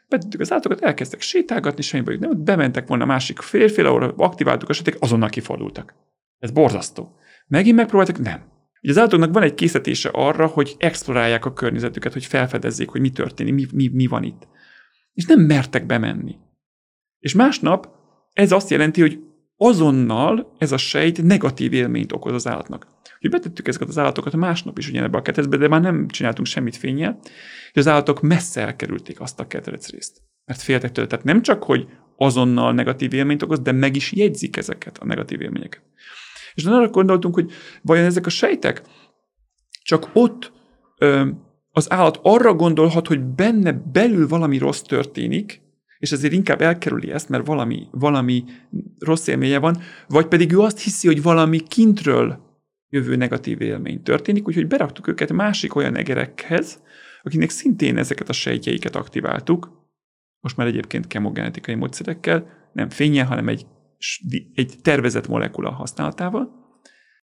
betettük az állatokat, elkezdtek sétálgatni, semmibe nem, bementek volna a másik férfél, ahol aktiváltuk a sejtek, azonnal kifordultak. Ez borzasztó. Megint megpróbáltak, nem. Az állatoknak van egy készítése arra, hogy explorálják a környezetüket, hogy felfedezzék, hogy mi történik, mi van itt. És nem mertek bemenni. És másnap ez azt jelenti, hogy azonnal ez a sejt negatív élményt okoz az állatnak. Úgyhogy betettük ezeket az állatokat másnap is ugyanebbe a ketrecbe, de már nem csináltunk semmit fénnyel, és az állatok messze elkerülték azt a ketrecrészt. Mert féltek tőle. Tehát nem csak, hogy azonnal negatív élményt okoz, de meg is jegyzik ezeket a negatív élményeket. És arra gondoltunk, hogy vajon ezek a sejtek csak ott az állat arra gondolhat, hogy benne belül valami rossz történik, és ezért inkább elkerüli ezt, mert valami rossz élménye van, vagy pedig ő azt hiszi, hogy valami kintről jövő negatív élmény történik, úgyhogy beraktuk őket másik olyan egerekhez, akinek szintén ezeket a sejtjeiket aktiváltuk, most már egyébként kemogenetikai módszerekkel, nem fénnyel, hanem egy tervezett molekula használatával,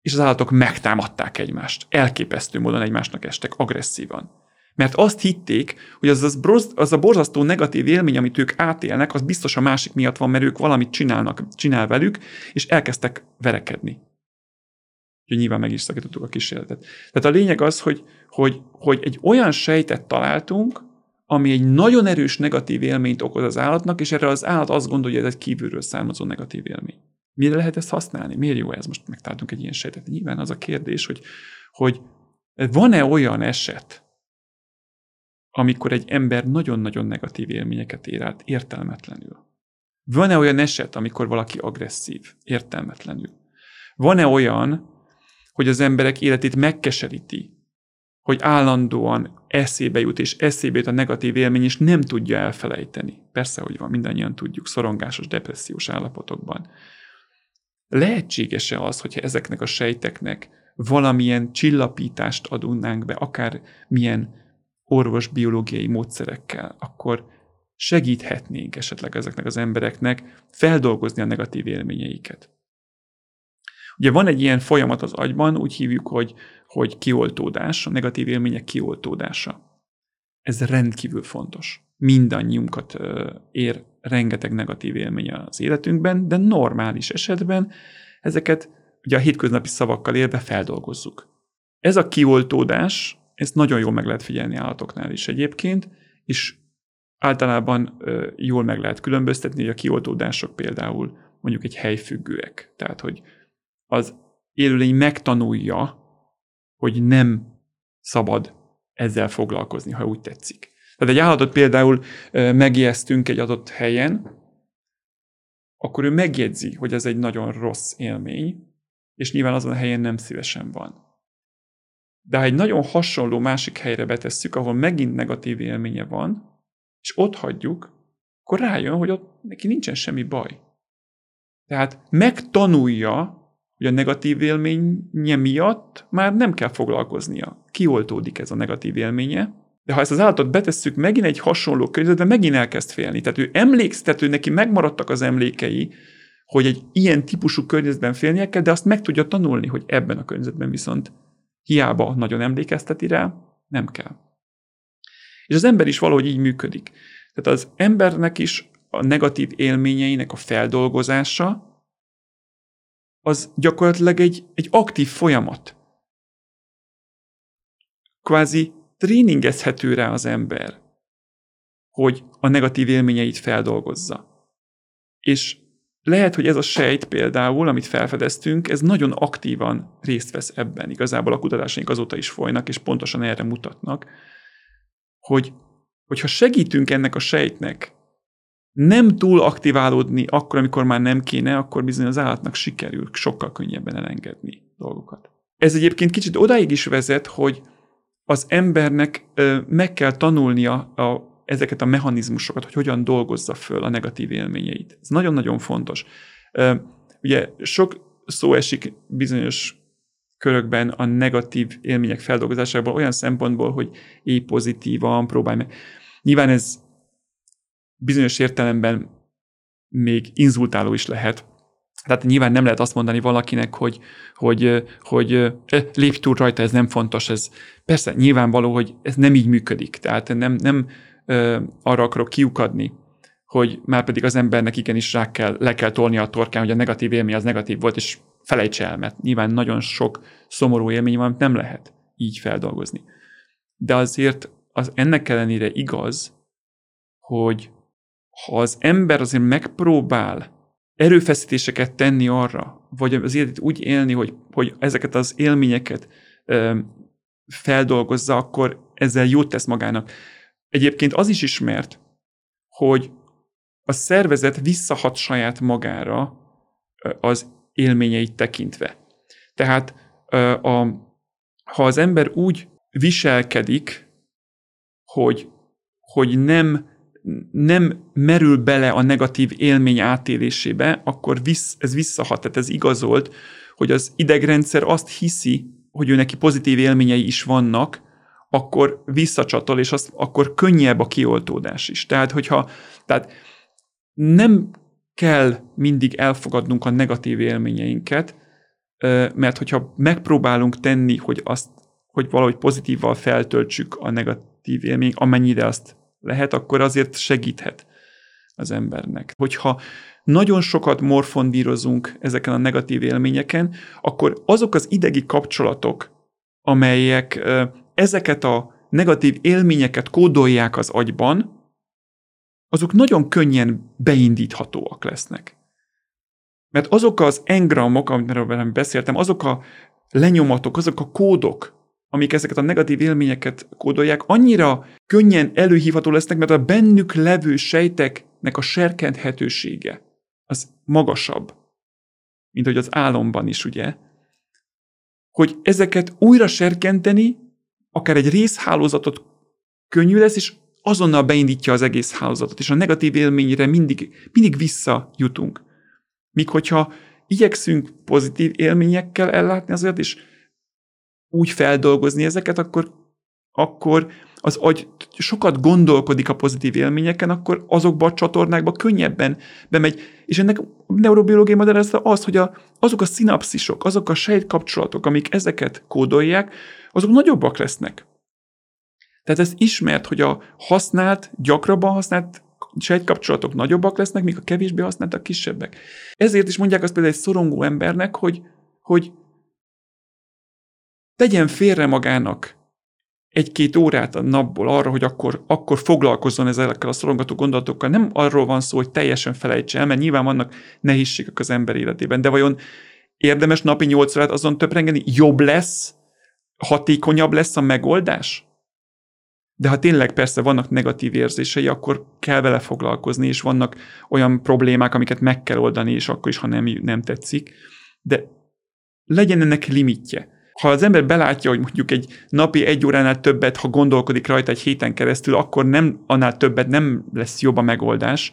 és az állatok megtámadták egymást. Elképesztő módon egymásnak estek, agresszívan. Mert azt hitték, hogy az a borzasztó negatív élmény, amit ők átélnek, az biztos a másik miatt van, mert ők valamit csinál velük, és elkezdtek verekedni. Úgyhogy nyilván meg is szakítottuk a kísérletet. Tehát a lényeg az, hogy egy olyan sejtet találtunk, ami egy nagyon erős negatív élményt okoz az állatnak, és erre az állat azt gondolja, hogy ez egy kívülről származó negatív élmény. Mire lehet ezt használni? Miért jó ez? Most megtaláltunk egy ilyen sejtet. Nyilván az a kérdés, hogy van-e olyan eset, amikor egy ember nagyon-nagyon negatív élményeket ér át értelmetlenül? Van-e olyan eset, amikor valaki agresszív értelmetlenül? Van-e olyan, hogy az emberek életét megkeseríti, hogy állandóan eszébe jut a negatív élmény, és nem tudja elfelejteni. Persze, hogy van, mindannyian tudjuk, szorongásos, depressziós állapotokban. Lehetséges-e az, hogyha ezeknek a sejteknek valamilyen csillapítást adnánk be, akár milyen orvosbiológiai módszerekkel, akkor segíthetnénk esetleg ezeknek az embereknek feldolgozni a negatív élményeiket. Ugye van egy ilyen folyamat az agyban, úgy hívjuk, hogy kioltódás, a negatív élmények kioltódása. Ez rendkívül fontos. Mindannyiunkat ér rengeteg negatív élmény az életünkben, de normális esetben ezeket ugye a hétköznapi szavakkal élve feldolgozzuk. Ez a kioltódás, ezt nagyon jól meg lehet figyelni állatoknál is egyébként, és általában jól meg lehet különböztetni, hogy a kioltódások például mondjuk egy helyfüggőek. Tehát, hogy az élőlény megtanulja, hogy nem szabad ezzel foglalkozni, ha úgy tetszik. Tehát egy állatot például megijesztünk egy adott helyen, akkor ő megjegyzi, hogy ez egy nagyon rossz élmény, és nyilván azon a helyen nem szívesen van. De ha egy nagyon hasonló másik helyre betesszük, ahol megint negatív élménye van, és ott hagyjuk, akkor rájön, hogy ott neki nincsen semmi baj. Tehát megtanulja, hogy a negatív élménye miatt már nem kell foglalkoznia. Kioltódik ez a negatív élménye, de ha ezt az állatot betesszük megint egy hasonló környezetbe, megint elkezd félni. Tehát ő emlékszető, neki megmaradtak az emlékei, hogy egy ilyen típusú környezetben félnie kell, de azt meg tudja tanulni, hogy ebben a környezetben viszont hiába nagyon emlékezteti rá, nem kell. És az ember is valahogy így működik. Tehát az embernek is a negatív élményeinek a feldolgozása az gyakorlatilag egy aktív folyamat. Kvázi tréningezhető rá az ember, hogy a negatív élményeit feldolgozza. És lehet, hogy ez a sejt például, amit felfedeztünk, ez nagyon aktívan részt vesz ebben. Igazából a kutatásaink azóta is folynak, és pontosan erre mutatnak, hogyha segítünk ennek a sejtnek nem túl aktiválódni akkor, amikor már nem kéne, akkor bizony az állatnak sikerül sokkal könnyebben elengedni dolgokat. Ez egyébként kicsit odáig is vezet, hogy az embernek meg kell tanulnia ezeket a mechanizmusokat, hogy hogyan dolgozza föl a negatív élményeit. Ez nagyon-nagyon fontos. Ugye sok szó esik bizonyos körökben a negatív élmények feldolgozásából olyan szempontból, hogy éj pozitívan, próbálj meg. Nyilván ez bizonyos értelemben még inzultáló is lehet. Tehát nyilván nem lehet azt mondani valakinek, hogy lépj túl rajta, ez nem fontos. Ez persze nyilvánvaló, hogy ez nem így működik. Tehát nem arra akarok kiukadni, hogy már pedig az embernek igenis le kell tolnia a torkán, hogy a negatív élmény az negatív volt, és felejts el, mert nyilván nagyon sok szomorú élmény van, amit nem lehet így feldolgozni. De azért ennek ellenére igaz, hogy ha az ember azért megpróbál erőfeszítéseket tenni arra, vagy az életét úgy élni, hogy ezeket az élményeket feldolgozza, akkor ezzel jót tesz magának. Egyébként az is ismert, hogy a szervezet visszahat saját magára az élményeit tekintve. Tehát ha az ember úgy viselkedik, hogy nem merül bele a negatív élmény átélésébe, akkor ez visszahat, tehát ez igazolt, hogy az idegrendszer azt hiszi, hogy ő neki pozitív élményei is vannak, akkor visszacsatol, és akkor könnyebb a kioltódás is. Tehát nem kell mindig elfogadnunk a negatív élményeinket, mert hogyha megpróbálunk tenni, hogy valahogy pozitívval feltöltsük a negatív élmény, amennyire azt lehet, akkor azért segíthet az embernek. Hogyha nagyon sokat morfondírozunk ezeken a negatív élményeken, akkor azok az idegi kapcsolatok, amelyek ezeket a negatív élményeket kódolják az agyban, azok nagyon könnyen beindíthatóak lesznek. Mert azok az engramok, amiről beszéltem, azok a lenyomatok, azok a kódok, amik ezeket a negatív élményeket kódolják, annyira könnyen előhívható lesznek, mert a bennük levő sejteknek a serkenthetősége az magasabb, mint hogy az álomban is, ugye? Hogy ezeket újra serkenteni, akár egy részhálózatot könnyű lesz, és azonnal beindítja az egész hálózatot, és a negatív élményre mindig visszajutunk. Míg hogyha igyekszünk pozitív élményekkel ellátni az olyat, és úgy feldolgozni ezeket, akkor az agy sokat gondolkodik a pozitív élményeken, akkor azokba a csatornákba könnyebben bemegy. És ennek a neurobiológiai magyarázata az, hogy azok a szinapszisok, azok a sejtkapcsolatok, amik ezeket kódolják, azok nagyobbak lesznek. Tehát ez ismert, hogy a gyakrabban használt sejtkapcsolatok nagyobbak lesznek, míg a kevésbé használtak kisebbek. Ezért is mondják azt például egy szorongó embernek, hogy tegyen félre magának egy-két órát a napból arra, hogy akkor foglalkozzon ezekkel a szorongató gondolatokkal. Nem arról van szó, hogy teljesen felejtse el, mert nyilván vannak nehézségek az ember életében, de vajon érdemes napi 8 órát azon töprengeni? Jobb lesz? Hatékonyabb lesz a megoldás? De ha tényleg persze vannak negatív érzései, akkor kell vele foglalkozni, és vannak olyan problémák, amiket meg kell oldani, és akkor is, ha nem tetszik. De legyen ennek limitje. Ha az ember belátja, hogy mondjuk egy napi 1 óránál többet, ha gondolkodik rajta egy héten keresztül, akkor annál többet nem lesz jobb a megoldás,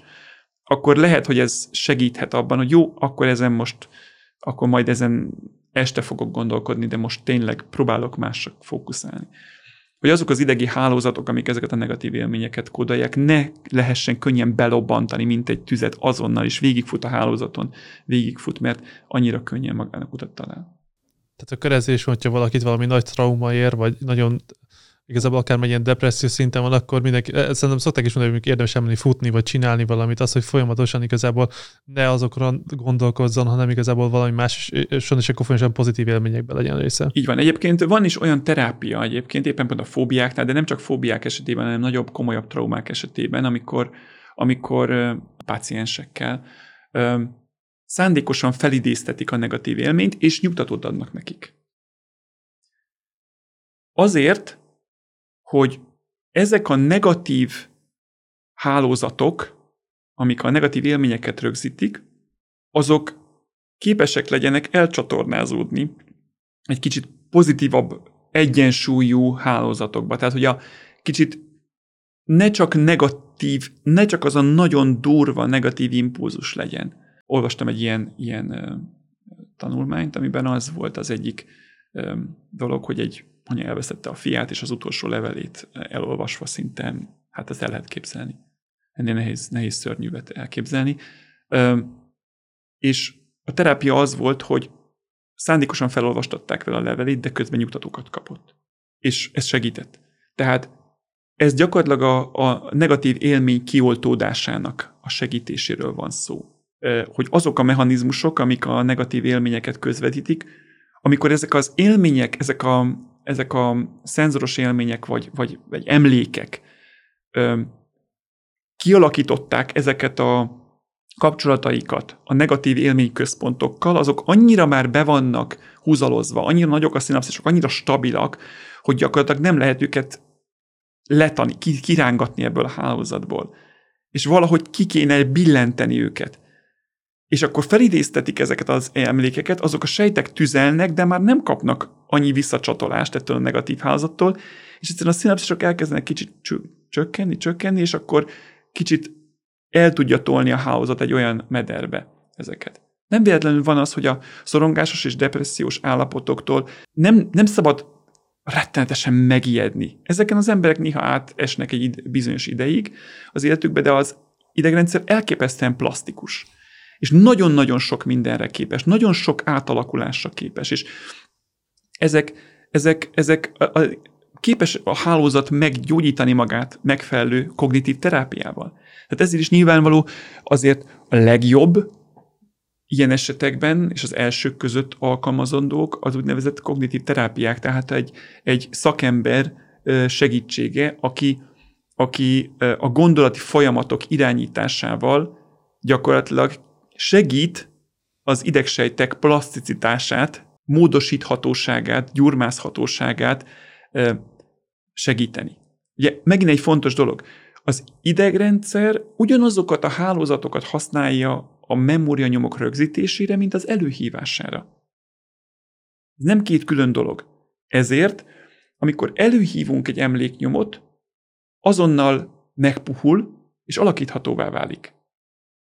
akkor lehet, hogy ez segíthet abban, hogy jó, akkor majd ezen este fogok gondolkodni, de most tényleg próbálok másra fókuszálni. Hogy azok az idegi hálózatok, amik ezeket a negatív élményeket kódolják, ne lehessen könnyen belobbantani, mint egy tüzet azonnal, és végigfut a hálózaton, mert annyira könnyen magának utat talál. Tehát a körezés, hogyha valakit valami nagy trauma ér, vagy nagyon igazából akár ilyen depresszió szinten van, akkor mindenki, szerintem szokták is mondani, hogy érdemes elmenni futni, vagy csinálni valamit, az, hogy folyamatosan igazából ne azokra gondolkozzon, hanem igazából valami más, és akkor folyamatosan pozitív élményekben legyen része. Így van. Egyébként van is olyan terápia egyébként, éppen pont a fóbiáknál, de nem csak fóbiák esetében, hanem nagyobb, komolyabb traumák esetében, amikor a páciensekkel szándékosan felidéztetik a negatív élményt, és nyugtatót adnak nekik. Azért, hogy ezek a negatív hálózatok, amik a negatív élményeket rögzítik, azok képesek legyenek elcsatornázódni egy kicsit pozitívabb, egyensúlyú hálózatokba. Tehát, hogy a kicsit ne csak negatív, ne csak az a nagyon durva negatív impulzus legyen. Olvastam egy ilyen tanulmányt, amiben az volt az egyik dolog, hogy egy anya elvesztette a fiát, és az utolsó levelét elolvasva szinte, hát ezt el lehet képzelni. Ennél nehéz szörnyűvet elképzelni. És a terápia az volt, hogy szándékosan felolvastatták vele a levelét, de közben nyugtatókat kapott. És ez segített. Tehát ez gyakorlatilag a negatív élmény kioltódásának a segítéséről van szó. Hogy azok a mechanizmusok, amik a negatív élményeket közvetítik, amikor ezek az élmények, ezek a szenzoros élmények vagy emlékek kialakították ezeket a kapcsolataikat a negatív élményközpontokkal, azok annyira már be vannak húzalozva, annyira nagyok a szinapszisok, annyira stabilak, hogy gyakorlatilag nem lehet őket kirángatni ebből a hálózatból. És valahogy ki kéne billenteni őket. És akkor felidéztetik ezeket az emlékeket, azok a sejtek tüzelnek, de már nem kapnak annyi visszacsatolást ettől a negatív házattól, és egyszerűen a szinapszisok elkezdenek kicsit csökkenni, és akkor kicsit el tudja tolni a hálózat egy olyan mederbe ezeket. Nem véletlenül van az, hogy a szorongásos és depressziós állapotoktól nem szabad rettenetesen megijedni. Ezeken az emberek néha átesnek egy bizonyos ideig az életükbe, de az idegrendszer elképesztően plastikus. És nagyon-nagyon sok mindenre képes, nagyon sok átalakulásra képes, és ezek képes a hálózat meggyógyítani magát megfelelő kognitív terápiával. Tehát ezért is nyilvánvaló azért a legjobb ilyen esetekben, és az elsők között alkalmazandók az úgynevezett kognitív terápiák, tehát egy szakember segítsége, aki a gondolati folyamatok irányításával gyakorlatilag segít az idegsejtek plaszticitását, módosíthatóságát, gyurmázhatóságát segíteni. Ugye megint egy fontos dolog. Az idegrendszer ugyanazokat a hálózatokat használja a memórianyomok rögzítésére, mint az előhívására. Ez nem két külön dolog. Ezért, amikor előhívunk egy emléknyomot, azonnal megpuhul, és alakíthatóvá válik.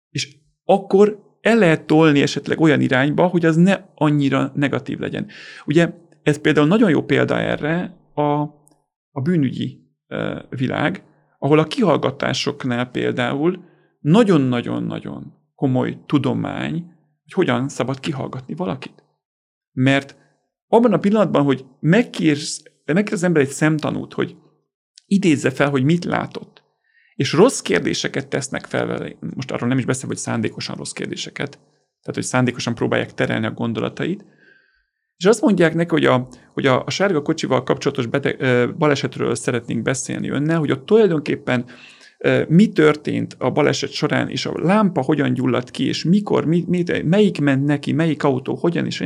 És akkor el lehet tolni esetleg olyan irányba, hogy az ne annyira negatív legyen. Ugye ez például nagyon jó példa erre a bűnügyi világ, ahol a kihallgatásoknál például nagyon-nagyon-nagyon komoly tudomány, hogy hogyan szabad kihallgatni valakit. Mert abban a pillanatban, hogy megkér az ember egy szemtanút, hogy idézze fel, hogy mit látott, és rossz kérdéseket tesznek fel vele. Most arról nem is beszél, hogy szándékosan rossz kérdéseket. Tehát, hogy szándékosan próbálják terelni a gondolatait. És azt mondják neki, hogy a sárga kocsival kapcsolatos balesetről szeretnénk beszélni önnel, hogy ott tulajdonképpen mi történt a baleset során, és a lámpa hogyan gyulladt ki, és mikor, melyik ment neki, melyik autó, hogyan is.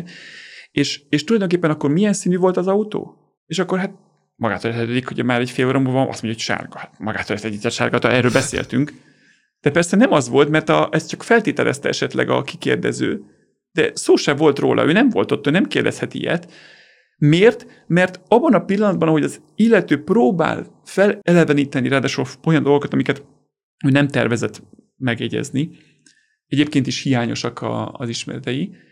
És tulajdonképpen akkor milyen színű volt az autó? És akkor hát magától értetődik, hogy már egy fél óra múlva azt mondja, hogy sárga. Hát magától értetődik a sárga, erről beszéltünk. De persze nem az volt, mert ez csak feltételezte esetleg a kikérdező, de szó sem volt róla, ő nem volt ott, ő nem kérdezhet ilyet. Miért? Mert abban a pillanatban, ahogy az illető próbál feleleveníteni, ráadásul olyan dolgokat, amiket ő nem tervezett megjegyezni, egyébként is hiányosak az ismeretei,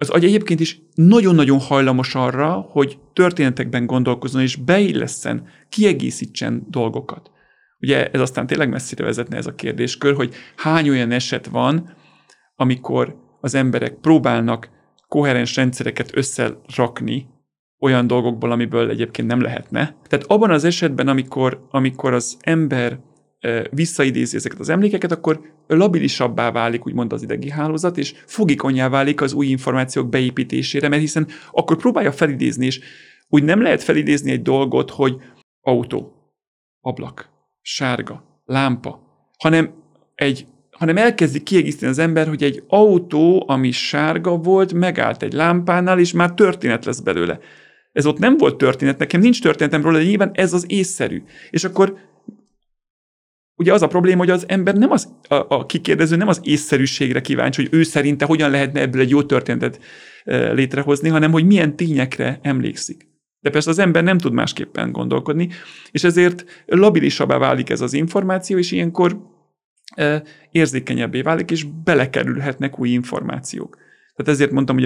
az agy egyébként is nagyon-nagyon hajlamos arra, hogy történetekben gondolkozzon és beillesszen, kiegészítsen dolgokat. Ugye ez aztán tényleg messzire vezetne ez a kérdéskör, hogy hány olyan eset van, amikor az emberek próbálnak koherens rendszereket összerakni olyan dolgokból, amiből egyébként nem lehetne. Tehát abban az esetben, amikor az ember visszaidézi ezeket az emlékeket, akkor labilisabbá válik, úgymond az idegi hálózat, és fogékonyá válik az új információk beépítésére, mert hiszen akkor próbálja felidézni, és úgy nem lehet felidézni egy dolgot, hogy autó, ablak, sárga, lámpa, hanem elkezdi kiegészíteni az ember, hogy egy autó, ami sárga volt, megállt egy lámpánál, és már történet lesz belőle. Ez ott nem volt történet, nekem nincs történetemről, de nyilván ez az észszerű. És akkor ugye az a probléma, hogy az ember nem az, a kikérdező nem az észszerűségre kíváncsi, hogy ő szerinte hogyan lehetne ebből egy jó történetet létrehozni, hanem hogy milyen tényekre emlékszik. De persze az ember nem tud másképpen gondolkodni, és ezért labilisabbá válik ez az információ, és ilyenkor érzékenyebbé válik, és belekerülhetnek új információk. Tehát ezért mondtam, hogy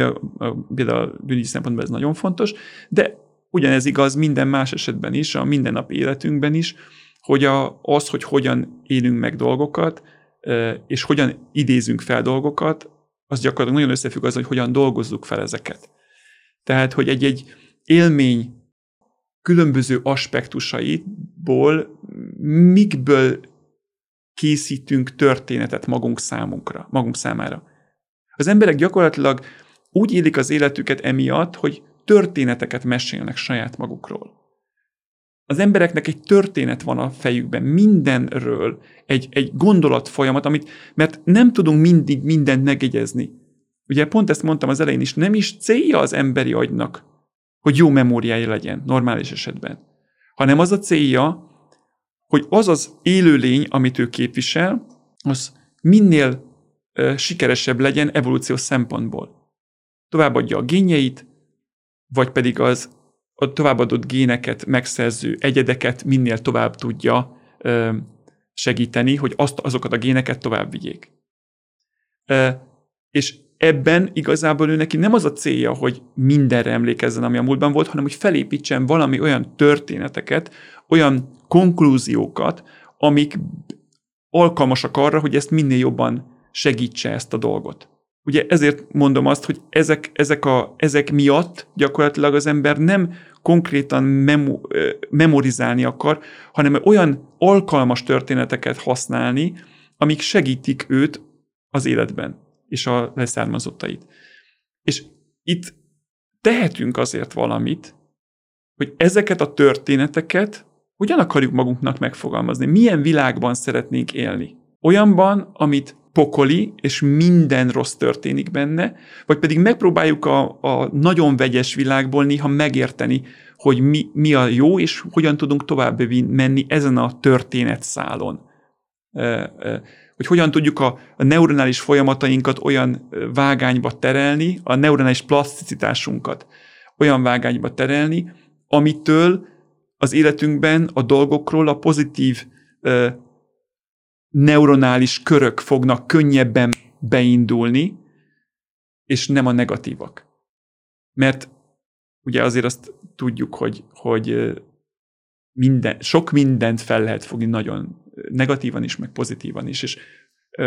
a bűnügyi szempontból ez nagyon fontos, de ugyanez igaz minden más esetben is, a mindennapi életünkben is, hogy az, hogy hogyan élünk meg dolgokat, és hogyan idézünk fel dolgokat, az gyakorlatilag nagyon összefügg az, hogy hogyan dolgozzuk fel ezeket. Tehát, hogy egy élmény különböző aspektusaiból mikből készítünk történetet magunk számára. Az emberek gyakorlatilag úgy élik az életüket emiatt, hogy történeteket mesélnek saját magukról. Az embereknek egy történet van a fejükben, mindenről egy gondolatfolyamat, mert nem tudunk mindig mindent megjegyezni. Ugye pont ezt mondtam az elején is, nem is célja az emberi agynak, hogy jó memóriája legyen normális esetben, hanem az a célja, hogy az az élőlény, amit ő képvisel, az minél sikeresebb legyen evolúciós szempontból. Továbbadja a génjeit, vagy pedig a továbbadott géneket megszerző egyedeket minél tovább tudja segíteni, hogy azokat a géneket tovább vigyék. És ebben igazából ő neki nem az a célja, hogy mindenre emlékezzen, ami a múltban volt, hanem hogy felépítsen valami olyan történeteket, olyan konklúziókat, amik alkalmasak arra, hogy ezt minél jobban segítse ezt a dolgot. Ugye ezért mondom azt, hogy ezek miatt gyakorlatilag az ember nem konkrétan memorizálni akar, hanem olyan alkalmas történeteket használni, amik segítik őt az életben és a leszármazottait. És itt tehetünk azért valamit, hogy ezeket a történeteket hogyan akarjuk magunknak megfogalmazni, milyen világban szeretnénk élni. Olyanban, amit pokoli, és minden rossz történik benne, vagy pedig megpróbáljuk a nagyon vegyes világból néha megérteni, hogy mi a jó, és hogyan tudunk tovább menni ezen a történetszálon. Hogy hogyan tudjuk a neuronális folyamatainkat olyan vágányba terelni, a neuronális plaszticitásunkat olyan vágányba terelni, amitől az életünkben a dolgokról a pozitív neuronális körök fognak könnyebben beindulni, és nem a negatívak. Mert ugye azért azt tudjuk, hogy sok mindent fel lehet fogni nagyon negatívan is, meg pozitívan is, és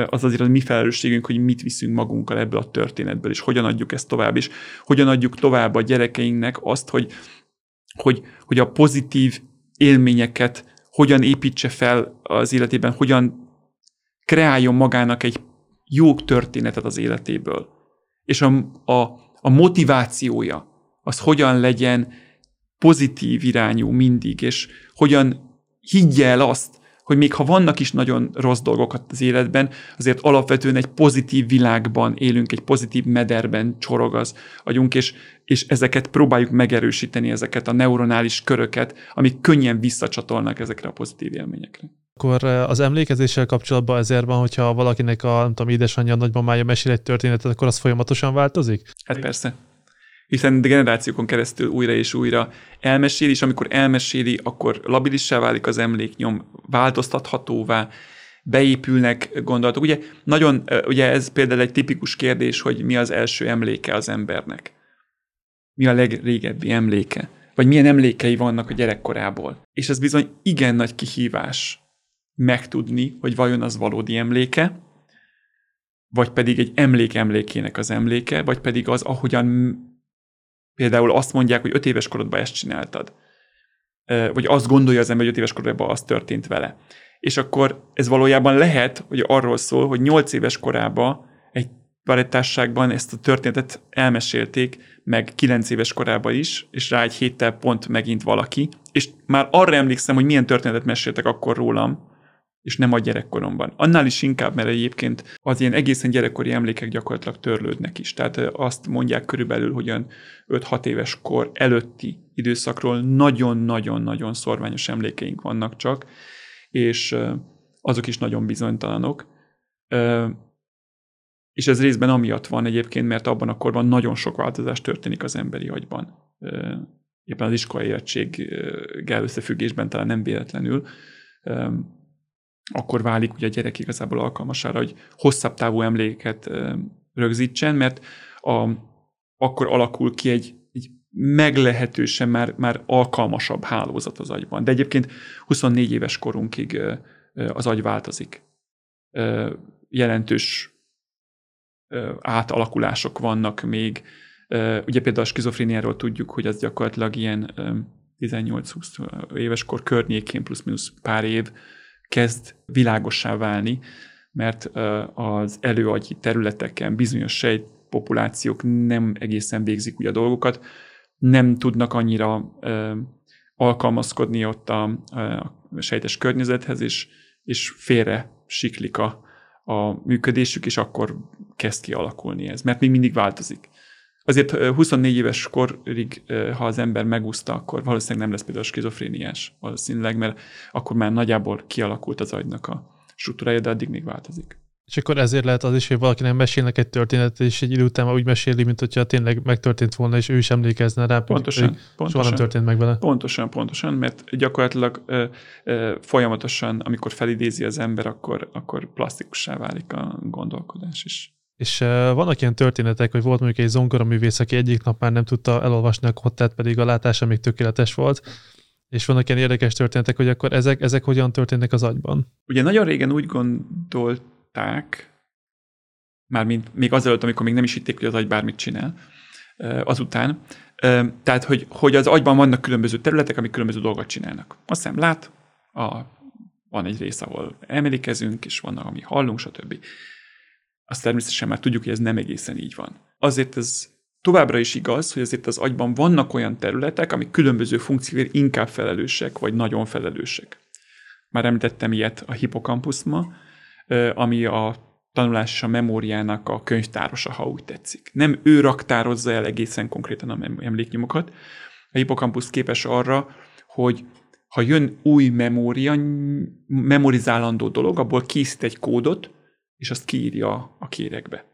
az azért a mi felelősségünk, hogy mit viszünk magunkkal ebből a történetből, és hogyan adjuk ezt tovább, és hogyan adjuk tovább a gyerekeinknek azt, hogy a pozitív élményeket hogyan építse fel az életében, hogyan kreáljon magának egy jó történetet az életéből. És a motivációja, az hogyan legyen pozitív irányú mindig, és hogyan higgye el azt, hogy még ha vannak is nagyon rossz dolgok az életben, azért alapvetően egy pozitív világban élünk, egy pozitív mederben csorog az agyunk, és ezeket próbáljuk megerősíteni, ezeket a neuronális köröket, amik könnyen visszacsatolnak ezekre a pozitív élményekre. Akkor az emlékezéssel kapcsolatban ezért van, hogyha valakinek édesanyja, nagymamája mesél egy történetet, akkor az folyamatosan változik? Hát persze. Hiszen generációkon keresztül újra és újra elmeséli, és amikor elmeséli, akkor labilissá válik az emléknyom, változtathatóvá, beépülnek gondolatok. Ugye ez például egy tipikus kérdés, hogy mi az első emléke az embernek? Mi a legrégebbi emléke? Vagy milyen emlékei vannak a gyerekkorából? És ez bizony igen nagy kihívás megtudni, hogy vajon az valódi emléke, vagy pedig egy emlék emlékének az emléke, vagy pedig az, ahogyan Például azt mondják, hogy 5 éves korodban ezt csináltad. Vagy azt gondolja az ember, hogy 5 éves korában az történt vele. És akkor ez valójában lehet, hogy arról szól, hogy 8 éves korában egy baráttárságban ezt a történetet elmesélték, meg 9 éves korában is, és rá egy héttel pont megint valaki, és már arra emlékszem, hogy milyen történetet meséltek akkor rólam, és nem a gyerekkoromban. Annál is inkább, mert egyébként az ilyen egészen gyerekkori emlékek gyakorlatilag törlődnek is. Tehát azt mondják körülbelül, hogy 5-6 éves kor előtti időszakról nagyon-nagyon-nagyon szorványos emlékeink vannak csak, és azok is nagyon bizonytalanok. És ez részben amiatt van egyébként, mert abban a korban nagyon sok változás történik az emberi agyban. Éppen az iskolai érettséggel összefüggésben talán nem véletlenül. Akkor válik ugye a gyerek igazából alkalmasára, hogy hosszabb távú emléket rögzítsen, mert akkor alakul ki egy meglehetősen már alkalmasabb hálózat az agyban. De egyébként 24 éves korunkig az agy változik. Jelentős átalakulások vannak még. Ugye például a skizofréniáról tudjuk, hogy az gyakorlatilag ilyen 18-20 éves kor környékén plusz-minusz pár év kezd világossá válni, mert az előagyi területeken bizonyos sejtpopulációk nem egészen végzik úgy a dolgokat, nem tudnak annyira alkalmazkodni ott a sejtes környezethez, és félre siklik a működésük, és akkor kezd kialakulni ez, mert még mindig változik. Azért 24 éves korig, ha az ember megúszta, akkor valószínűleg nem lesz például skizofréniás valószínűleg, mert akkor már nagyjából kialakult az agynak a struktúrája, de addig még változik. És akkor ezért lehet az is, hogy valaki nem mesélnek egy történetet, és egy idő után úgy meséli, mint hogyha tényleg megtörtént volna, és ő is emlékezne rá, pontosan, soha nem történt meg vele. Pontosan, mert gyakorlatilag folyamatosan, amikor felidézi az ember, akkor plastikussá válik a gondolkodás is. És vannak ilyen történetek, hogy volt mondjuk egy zongoraművész, aki egyik nap már nem tudta elolvasni a kottát, pedig a látása még tökéletes volt, és vannak ilyen érdekes történetek, hogy akkor ezek hogyan történnek az agyban? Ugye nagyon régen úgy gondolták, mármint még azelőtt, amikor még nem is hitték, hogy az agy bármit csinál, azután, tehát, hogy az agyban vannak különböző területek, amik különböző dolgot csinálnak. A szem lát, van egy rész, ahol emlékezünk, és van, ami hallunk, stb. Azt természetesen már tudjuk, hogy ez nem egészen így van. Azért ez továbbra is igaz, hogy azért az agyban vannak olyan területek, amik különböző funkcióért inkább felelősek, vagy nagyon felelősek. Már említettem ilyet, a hipokampusz ma, ami a tanulás és a memóriának a könyvtárosa, ha úgy tetszik. Nem ő raktározza el egészen konkrétan a emléknyomokat. A hipokampusz képes arra, hogy ha jön új memória, memorizálandó dolog, abból készít egy kódot, és azt kiírja a kéregbe.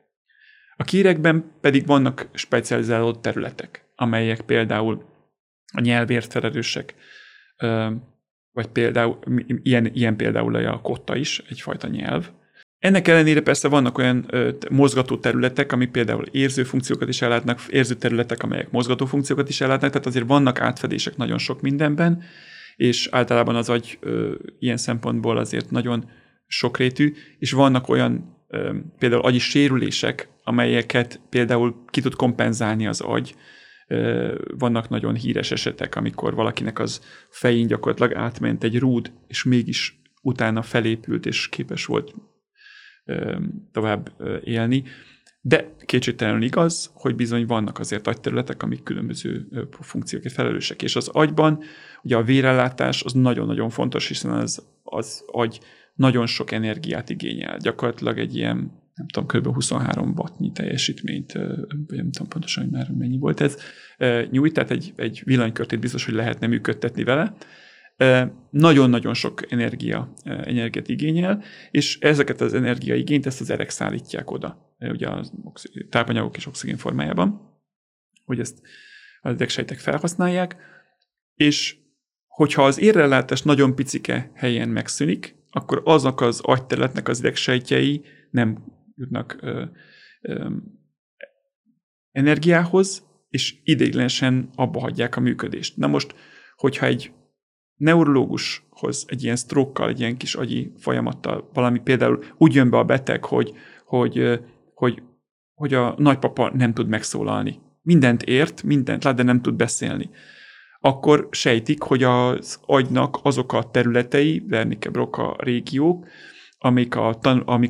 A kéregben pedig vannak specializálódott területek, amelyek például a nyelvért felelősek, vagy például, ilyen például a kotta is, egyfajta nyelv. Ennek ellenére persze vannak olyan mozgató területek, amik például érző funkciókat is ellátnak, érző területek, amelyek mozgató funkciókat is ellátnak, tehát azért vannak átfedések nagyon sok mindenben, és általában az agy ilyen szempontból azért nagyon sokrétű, és vannak olyan például agyi sérülések, amelyeket például ki tud kompenzálni az agy. Vannak nagyon híres esetek, amikor valakinek az fején gyakorlatilag átment egy rúd, és mégis utána felépült, és képes volt tovább élni. De kétségtelenül igaz, hogy bizony vannak azért agyterületek, amik különböző funkciókért felelősek. És az agyban ugye a vérellátás az nagyon-nagyon fontos, hiszen az agy nagyon sok energiát igényel. Gyakorlatilag egy ilyen, nem tudom, kb. 23 wattnyi teljesítményt, vagy nem tudom pontosan, hogy már mennyi volt ez, nyújt, tehát egy villanykörtét biztos, hogy lehetne működtetni vele. Nagyon-nagyon sok energiát igényel, és ezeket az energiaigényt, ezt az erek szállítják oda, ugye az tápanyagok és oxigén formájában, hogy ezt az idegsejtek felhasználják, és hogyha az érrelátás nagyon picike helyen megszűnik, akkor aznak az agyterületnek az idegsejtjei nem jutnak energiához, és ideiglenesen abba hagyják a működést. Na most, hogyha egy neurológushoz egy ilyen stroke-kal, egy ilyen kis agyi folyamattal valami például úgy jön be a beteg, hogy a nagypapa nem tud megszólalni, mindent ért, mindent lát, de nem tud beszélni, akkor sejtik, hogy az agynak azok a területei, Wernicke-Brock a régiók, amik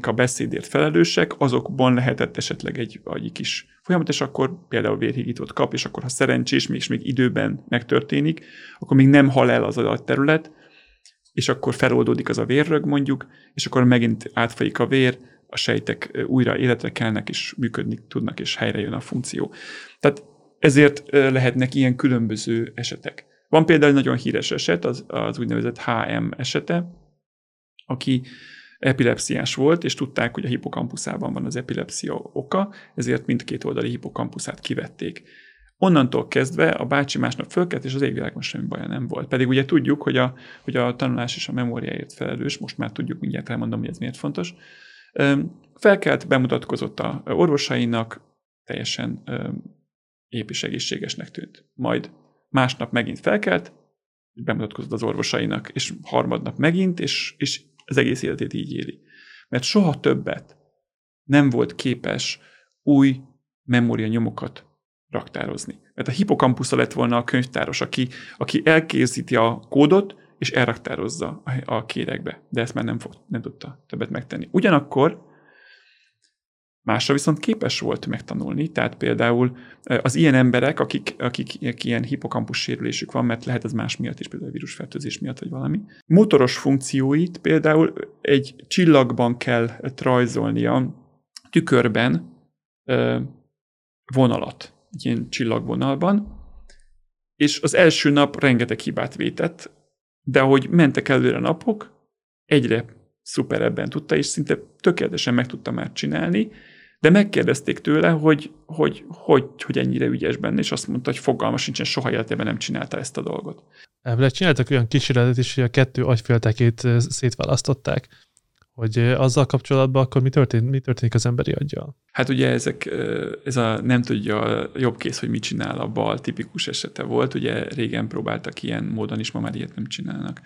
a beszédért felelősek, azokban lehetett esetleg egy agyi kis folyamat, és akkor például vérhígítót kap, és akkor ha szerencsés, mégis még időben megtörténik, akkor még nem hal el az agyterület, és akkor feloldódik az a vérrög mondjuk, és akkor megint átfolyik a vér, a sejtek újra életre kelnek, és működni tudnak, és helyre jön a funkció. Tehát ezért lehetnek ilyen különböző esetek. Van például nagyon híres eset, az úgynevezett HM esete, aki epilepsziás volt, és tudták, hogy a hipokampuszában van az epilepszia oka, ezért mindkét oldali hipokampuszát kivették. Onnantól kezdve a bácsi másnap fölkelt, és az égvilágon semmi baja nem volt. Pedig ugye tudjuk, hogy a tanulás és a memóriáért felelős, most már tudjuk, mindjárt elmondom, hogy ez miért fontos. Felkelt, bemutatkozott a orvosainak, teljesen épp és egészségesnek tűnt. Majd másnap megint felkelt, bemutatkozott az orvosainak, és harmadnap megint, és az egész életét így éli. Mert soha többet nem volt képes új memória nyomokat raktározni. Mert a hipokampusza lett volna a könyvtáros, aki elkészíti a kódot, és elraktározza a kéregbe. De ezt már nem tudta többet megtenni. Ugyanakkor másra viszont képes volt megtanulni, tehát például az ilyen emberek, akik ilyen hipokampus sérülésük van, mert lehet ez más miatt is, például vírusfertőzés miatt, vagy valami. Motoros funkcióit például egy csillagban kell rajzolnia, tükörben vonalat, egy ilyen csillagvonalban, és az első nap rengeteg hibát vétett, de ahogy mentek előre napok, egyre szuperebben tudta, és szinte tökéletesen meg tudta már csinálni, de megkérdezték tőle, hogy ennyire ügyes benne, és azt mondta, hogy fogalma sincsen, soha életében nem csinálta ezt a dolgot. Ebből csináltak olyan kísérletet is, hogy a kettő agyféltekét szétválasztották, hogy azzal kapcsolatban akkor mi történik az emberi aggyal? Hát ugye ez a nem tudja a jobb kéz, hogy mit csinál, a bal tipikus esete volt, ugye régen próbáltak ilyen módon is, ma már ilyet nem csinálnak.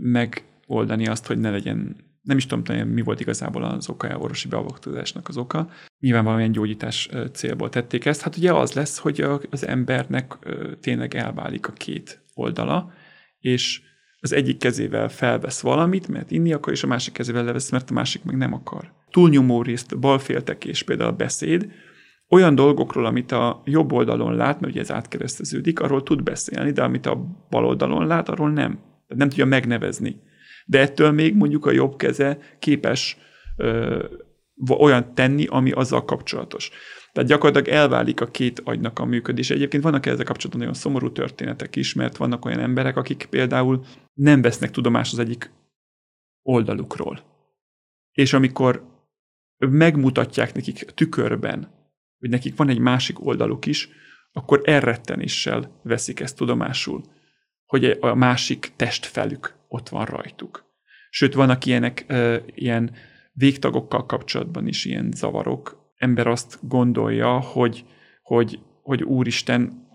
Megoldani azt, hogy ne legyen, nem is tudom, mi volt igazából az oka, a orvosi beavatkozásnak az oka. Nyilván valamilyen gyógyítás célból tették ezt. Hát ugye az lesz, hogy az embernek tényleg elválik a két oldala, és az egyik kezével felvesz valamit, mert inni akar, és a másik kezével levesz, mert a másik meg nem akar. Túlnyomó részt balféltekés, például a beszéd, olyan dolgokról, amit a jobb oldalon lát, mert ugye ez átkereszteződik, arról tud beszélni, de amit a bal oldalon lát, arról nem. Nem tudja megnevezni. De ettől még mondjuk a jobb keze képes olyan tenni, ami azzal kapcsolatos. Tehát gyakorlatilag elválik a két agynak a működése. Egyébként vannak ezzel kapcsolatban nagyon szomorú történetek is, mert vannak olyan emberek, akik például nem vesznek tudomást az egyik oldalukról. És amikor megmutatják nekik tükörben, hogy nekik van egy másik oldaluk is, akkor elrettenéssel veszik ezt tudomásul, hogy a másik testfelük ott van rajtuk. Sőt, vannak ilyenek, ilyen végtagokkal kapcsolatban is ilyen zavarok. Ember azt gondolja, hogy úristen,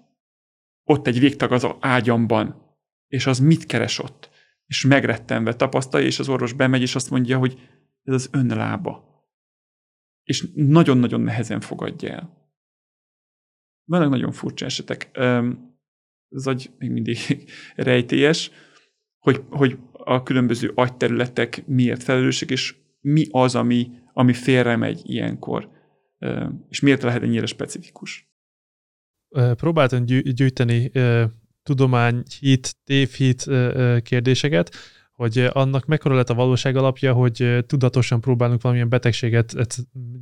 ott egy végtag az ágyamban, és az mit keres ott? És megrettenve tapasztalja, és az orvos bemegy, és azt mondja, hogy ez az ön lába. És nagyon-nagyon nehezen fogadja el. Vannak nagyon furcsa esetek. Az agy még mindig rejtélyes, hogy a különböző agyterületek miért felelősek, és mi az, ami félremegy ilyenkor, és miért lehet ennyire specifikus. Próbáltam gyűjteni tudományhit, tévhit kérdéseket, hogy annak mekkora lett a valóság alapja, hogy tudatosan próbálunk valamilyen betegséget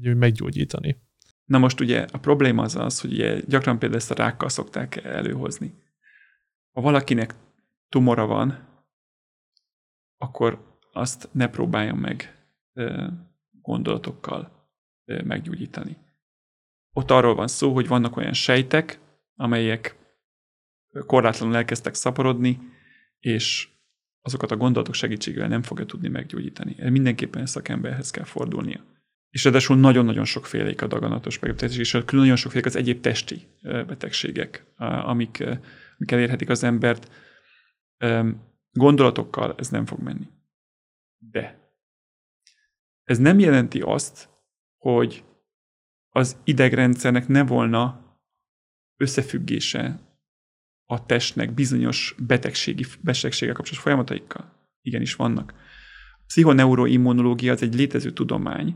meggyógyítani. Na most ugye a probléma az, hogy ugye gyakran például ezt a rákkal szokták előhozni. Ha valakinek tumora van, akkor azt ne próbáljon meg gondolatokkal meggyógyítani. Ott arról van szó, hogy vannak olyan sejtek, amelyek korlátlanul elkezdtek szaporodni, és azokat a gondolatok segítségével nem fogja tudni meggyógyítani. Mindenképpen szakemberhez kell fordulnia. És ráadásul nagyon-nagyon sokfélék a daganatos megbetegségek, és nagyon sokfélék az egyéb testi betegségek, amik elérhetik az embert. Gondolatokkal ez nem fog menni. De ez nem jelenti azt, hogy az idegrendszernek ne volna összefüggése a testnek bizonyos betegséggel kapcsolatos folyamataikkal? Igenis vannak. A pszichoneuroimmunológia az egy létező tudomány,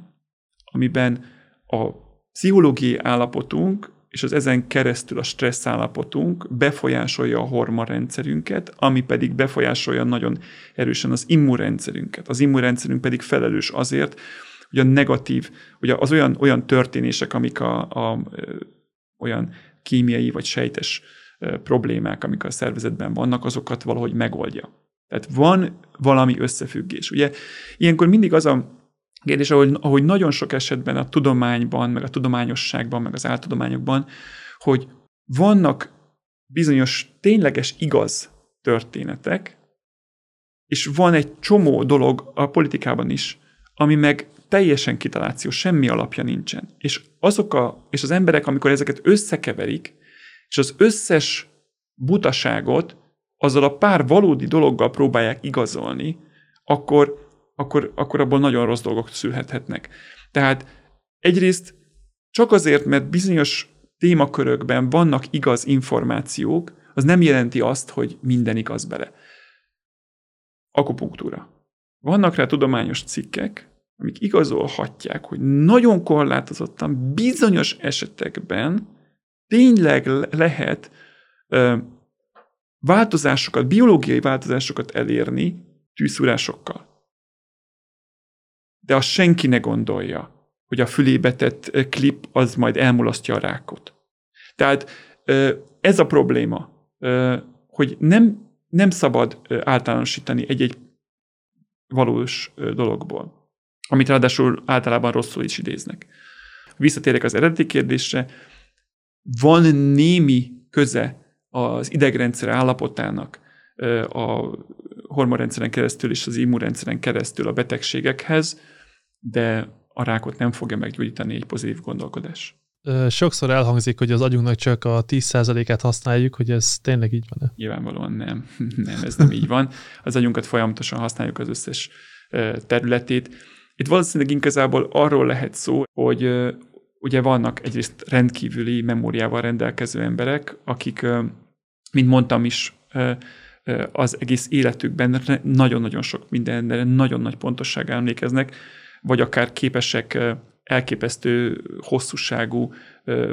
amiben a pszichológiai állapotunk és az ezen keresztül a stressz állapotunk befolyásolja a hormonrendszerünket, ami pedig befolyásolja nagyon erősen az immunrendszerünket. Az immunrendszerünk pedig felelős azért, hogy a negatív, hogy az olyan történések, amik olyan kémiai vagy sejtes problémák, amik a szervezetben vannak, azokat valahogy megoldja. Tehát van valami összefüggés. Ugye ilyenkor mindig az a kérdés, ahogy nagyon sok esetben a tudományban, meg a tudományosságban, meg az áltudományokban, hogy vannak bizonyos tényleges igaz történetek, és van egy csomó dolog a politikában is, ami meg teljesen kitaláció, semmi alapja nincsen. És az emberek, amikor ezeket összekeverik, és az összes butaságot azzal a pár valódi dologgal próbálják igazolni, akkor abból nagyon rossz dolgok szülhethetnek. Tehát egyrészt csak azért, mert bizonyos témakörökben vannak igaz információk, az nem jelenti azt, hogy minden igaz bele. Akupunktúra. Vannak rá tudományos cikkek, amik igazolhatják, hogy nagyon korlátozottan bizonyos esetekben tényleg lehet változásokat, biológiai változásokat elérni tűzszúrásokkal. De azt senki ne gondolja, hogy a fülébe tett klip az majd elmulasztja a rákot. Tehát ez a probléma, hogy nem szabad általánosítani egy-egy valós dologból, amit ráadásul általában rosszul is idéznek. Visszatérek az eredeti kérdésre, van némi köze az idegrendszer állapotának a hormonrendszeren keresztül és az immunrendszeren keresztül a betegségekhez, de a rákot nem fogja meggyógyítani egy pozitív gondolkodás. Sokszor elhangzik, hogy az agyunknak csak a 10%-át használjuk, hogy ez tényleg így van-e? Nyilvánvalóan nem. Nem, ez nem így van. Az agyunkat folyamatosan használjuk az összes területét. Itt valószínűleg inkább arról lehet szó, hogy ugye vannak egyrészt rendkívüli memóriával rendelkező emberek, akik, mint mondtam is, az egész életükben nagyon-nagyon sok mindenre nagyon nagy pontossággal emlékeznek, vagy akár képesek elképesztő hosszúságú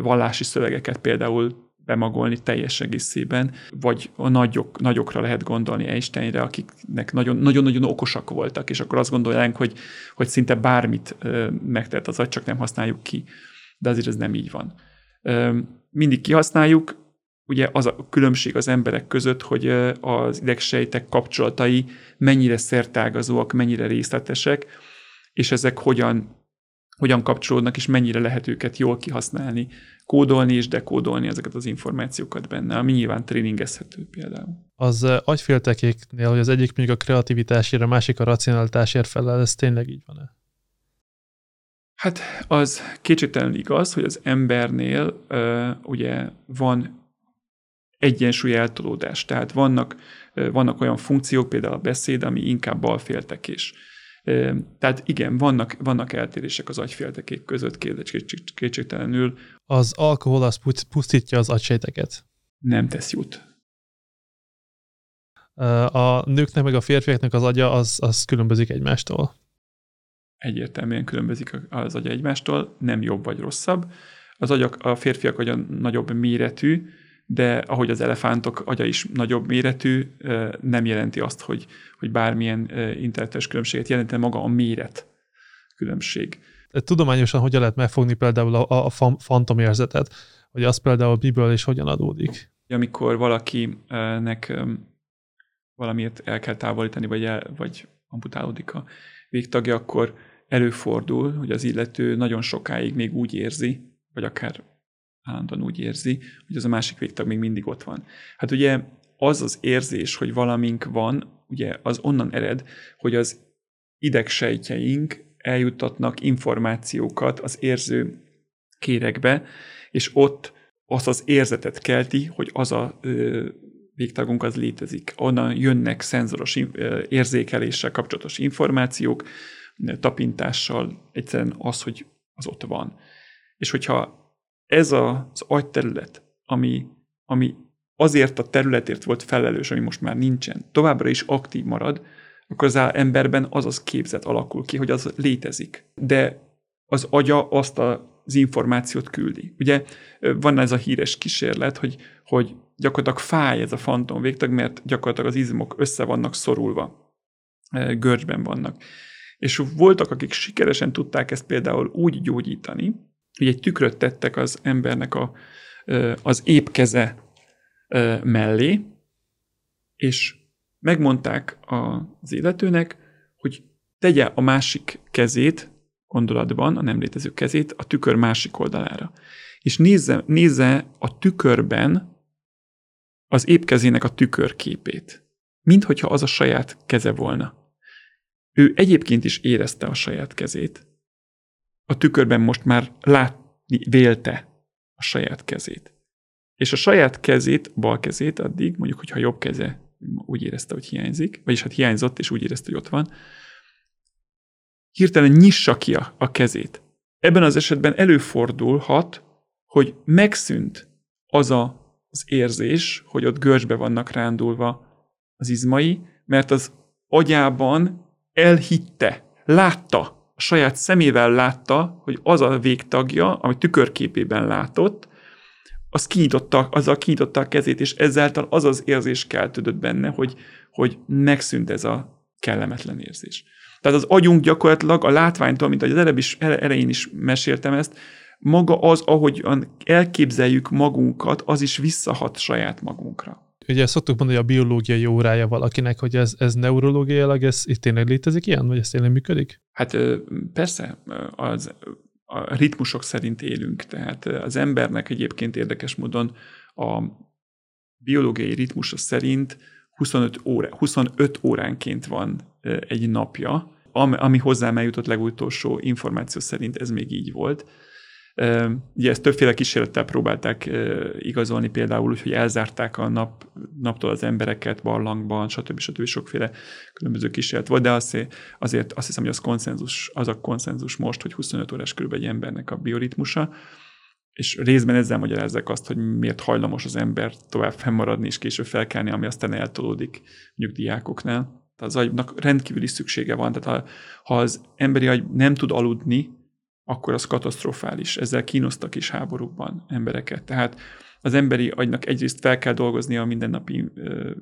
vallási szövegeket például bemagolni teljes egészében, vagy a nagyokra lehet gondolni, Einsteinre, akiknek nagyon-nagyon okosak voltak, és akkor azt gondolják, hogy szinte bármit megtehet az agy, csak nem használjuk ki. De azért ez nem így van. Mindig kihasználjuk. Ugye az a különbség az emberek között, hogy az idegsejtek kapcsolatai mennyire szertágazóak, mennyire részletesek, és ezek hogyan kapcsolódnak, és mennyire lehet őket jól kihasználni, kódolni és dekódolni ezeket az információkat benne, ami nyilván tréningezhető például. Az agyféltekéknél, hogy az egyik mondjuk a kreativitásért, a másik a racionalitásért felel, ez tényleg így van-e? Hát az kétségtelenül igaz, hogy az embernél ugye van egyensúly eltolódás. Tehát vannak olyan funkciók, például a beszéd, ami inkább balféltekés. Tehát igen, vannak eltérések az agyféltekék között, kétségtelenül. Az alkohol az pusztítja az agysejteket? Nem tesz jót. A nőknek meg a férfiaknak az agya az különbözik egymástól? Egyértelműen különbözik az agya egymástól, nem jobb vagy rosszabb. Az agyak, a férfiak agya nagyobb méretű, de ahogy az elefántok agya is nagyobb méretű, nem jelenti azt, hogy bármilyen intellektuális különbséget jelenti maga a méret különbség. Tudományosan hogyan lehet megfogni például a fantomérzetet, hogy az például miből és hogyan adódik? Amikor valakinek valamiért el kell távolítani, vagy amputálódik a végtagja, akkor előfordul, hogy az illető nagyon sokáig még úgy érzi, vagy akár állandóan úgy érzi, hogy az a másik végtag még mindig ott van. Hát ugye az érzés, hogy valamink van, ugye az onnan ered, hogy az idegsejtjeink eljuttatnak információkat az érző kéregbe, és ott azt az érzetet kelti, hogy az a végtagunk az létezik. Onnan jönnek szenzoros érzékeléssel kapcsolatos információk, tapintással, egyszerűen az, hogy az ott van. És hogyha ez az agyterület, ami azért a területért volt felelős, ami most már nincsen, továbbra is aktív marad, akkor az emberben az az képzet alakul ki, hogy az létezik. De az agya azt az információt küldi. Ugye van ez a híres kísérlet, hogy gyakorlatilag fáj ez a fantom végtag, mert gyakorlatilag az izmok össze vannak szorulva, görcsben vannak. És voltak, akik sikeresen tudták ezt például úgy gyógyítani, hogy egy tükröt tettek az embernek az épp keze mellé, és megmondták az illetőnek, hogy tegye a másik kezét, gondolatban a nem létező kezét a tükör másik oldalára. És nézze a tükörben az épp kezének a tükörképét. Minthogyha az a saját keze volna. Ő egyébként is érezte a saját kezét. A tükörben most már látni vélte a saját kezét. És a saját kezét, bal kezét addig, mondjuk, hogyha jobb keze úgy érezte, hogy hiányzik, vagyis hát hiányzott, és úgy érezte, hogy ott van, hirtelen nyissa ki a kezét. Ebben az esetben előfordulhat, hogy megszűnt az érzés, hogy ott görcsbe vannak rándulva az izmai, mert az agyában elhitte, látta, a saját szemével látta, hogy az a végtagja, amit tükörképében látott, azzal kinyitotta a kezét, és ezáltal az az érzés keltődött benne, hogy megszűnt ez a kellemetlen érzés. Tehát az agyunk gyakorlatilag a látványtól, mint ahogy az elején is meséltem ezt, maga az, ahogy elképzeljük magunkat, az is visszahat saját magunkra. Ugye szoktuk mondani, hogy a biológiai órája valakinek, hogy ez neurológiailag, ez tényleg létezik ilyen, vagy ez tényleg működik? Hát persze, a ritmusok szerint élünk, tehát az embernek egyébként érdekes módon a biológiai ritmusa szerint 25 óránként van egy napja, ami hozzám eljutott legutolsó információ szerint ez még így volt. Ugye ezt többféle kísérlettel próbálták igazolni, például úgy, hogy elzárták a naptól az embereket barlangban, stb. Sokféle különböző kísérlet volt, de azért azt hiszem, hogy az a konszenzus most, hogy 25 órás körülbelül egy embernek a bioritmusa, és részben ezzel magyarázzák azt, hogy miért hajlamos az ember tovább fennmaradni és később felkelni, ami aztán eltolódik diákoknál. Az agynak rendkívüli szüksége van, tehát ha az emberi agy nem tud aludni, akkor az katasztrofális. Ezzel kínoztak is háborúban embereket. Tehát az emberi agynak egyrészt fel kell dolgoznia a mindennapi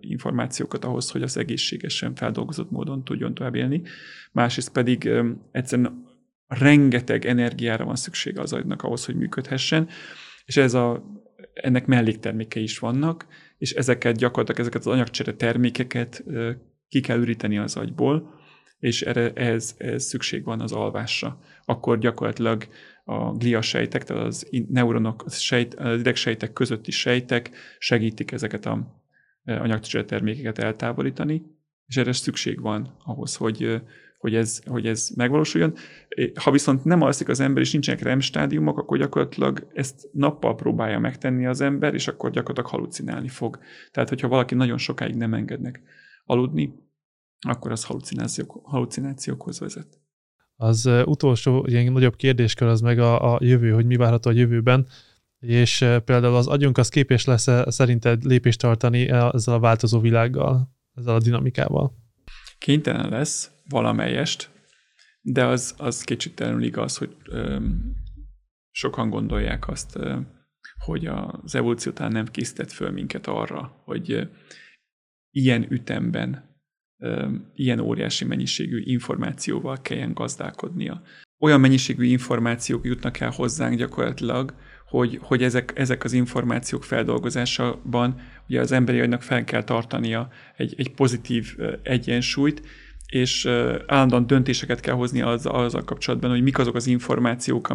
információkat ahhoz, hogy az egészségesen feldolgozott módon tudjon tovább élni. Másrészt pedig egyszerűen rengeteg energiára van szüksége az agynak ahhoz, hogy működhessen, és ennek melléktermékei is vannak, és ezeket az anyagcsere termékeket ki kell üríteni az agyból, és ehhez szükség van az alvásra. Akkor gyakorlatilag a gliasejtek, tehát az neuronok, az idegsejtek közötti sejtek segítik ezeket az anyagcsere termékeket eltávolítani, és erre szükség van ahhoz, hogy ez megvalósuljon. Ha viszont nem alszik az ember, és nincsenek REM stádiumok, akkor gyakorlatilag ezt nappal próbálja megtenni az ember, és akkor gyakorlatilag halucinálni fog. Tehát, hogyha valaki nagyon sokáig nem engednek aludni, akkor az halucinációkhoz vezet. Az utolsó, ilyen nagyobb kérdéskör az meg a jövő, hogy mi várható a jövőben, és például az agyunk az képes lesz-e szerinted lépést tartani ezzel a változó világgal, ezzel a dinamikával? Kénytelen lesz valamelyest, de az kétségtelenül igaz, hogy sokan gondolják azt, hogy az evolúció talán nem készített föl minket arra, hogy ilyen ütemben, ilyen óriási mennyiségű információval kelljen gazdálkodnia. Olyan mennyiségű információk jutnak el hozzánk gyakorlatilag, hogy ezek az információk feldolgozásában ugye az emberi agynak fel kell tartania egy pozitív egyensúlyt, és állandóan döntéseket kell hozni azzal kapcsolatban, hogy mik azok az információk,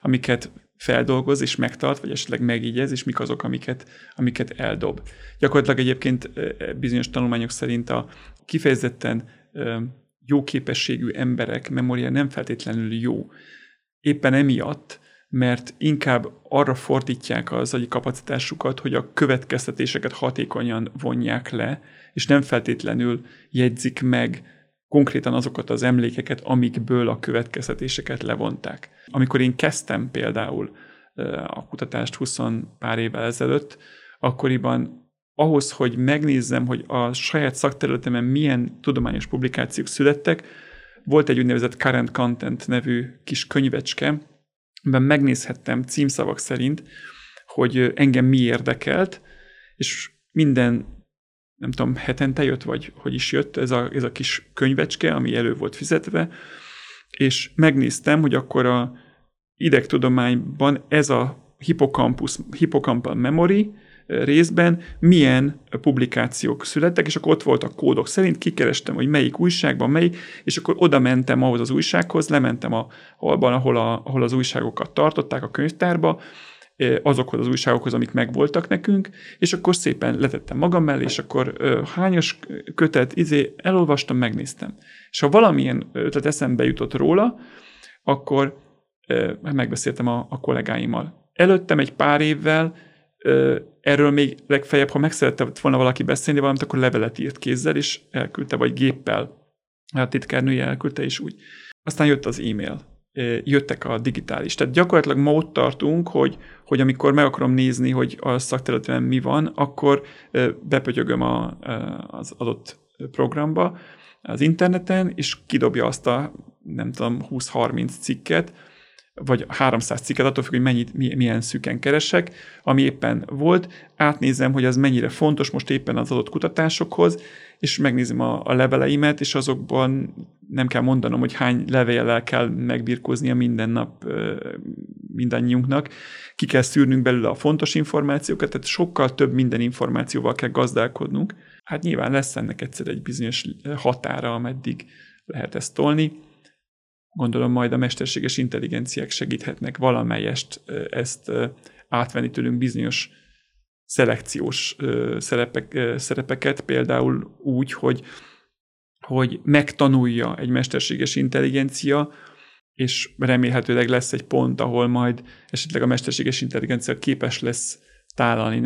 amiket feldolgoz és megtart, vagy esetleg megígyez, és mik azok, amiket eldob. Gyakorlatilag egyébként bizonyos tanulmányok szerint a kifejezetten jó képességű emberek memória nem feltétlenül jó. Éppen emiatt, mert inkább arra fordítják az agyi kapacitásukat, hogy a következtetéseket hatékonyan vonják le, és nem feltétlenül jegyzik meg konkrétan azokat az emlékeket, amikből a következtetéseket levonták. Amikor én kezdtem például a kutatást 20 pár évvel ezelőtt, akkoriban ahhoz, hogy megnézzem, hogy a saját szakterületemen milyen tudományos publikációk születtek, volt egy úgynevezett Current Content nevű kis könyvecske, amiben megnézhettem címszavak szerint, hogy engem mi érdekelt, és minden, nem tudom, hetente jött, vagy hogy is jött ez a kis könyvecske, ami elő volt fizetve, és megnéztem, hogy akkor a idegtudományban ez a hippocampal memory részben milyen publikációk születtek, és akkor ott voltak kódok szerint, kikerestem, hogy melyik újságban, melyik, és akkor oda mentem ahhoz az újsághoz, lementem ahol az újságokat tartották a könyvtárba, azokhoz az újságokhoz, amik megvoltak nekünk, és akkor szépen letettem magam mellé, és akkor hányos kötet, elolvastam, megnéztem. És ha valamilyen ötlet eszembe jutott róla, akkor megbeszéltem a kollégáimmal. Előttem egy pár évvel, erről még legfeljebb, ha meg szerette volna valaki beszélni valamit, akkor levelet írt kézzel, és elküldte, vagy géppel. A titkárnője elküldte, és úgy. Aztán jött az e-mail. Jöttek a digitális. Tehát gyakorlatilag ma ott tartunk, hogy amikor meg akarom nézni, hogy a szakterületen mi van, akkor bepötyögöm az adott programba az interneten, és kidobja azt a, nem tudom, 20-30 cikket, vagy 300 cikket, attól függ, hogy milyen szűken keresek, ami éppen volt, átnézem, hogy ez mennyire fontos most éppen az adott kutatásokhoz, és megnézem a leveleimet, és azokban nem kell mondanom, hogy hány levéllel kell megbirkóznia minden nap mindannyiunknak, ki kell szűrnünk belőle a fontos információkat, tehát sokkal több minden információval kell gazdálkodnunk. Hát nyilván lesz ennek egyszer egy bizonyos határa, ameddig lehet ezt tolni. Gondolom majd a mesterséges intelligenciák segíthetnek valamelyest ezt átvenni tőlünk bizonyos szelekciós szerepeket, például úgy, hogy megtanulja egy mesterséges intelligencia, és remélhetőleg lesz egy pont, ahol majd esetleg a mesterséges intelligencia képes lesz tálalni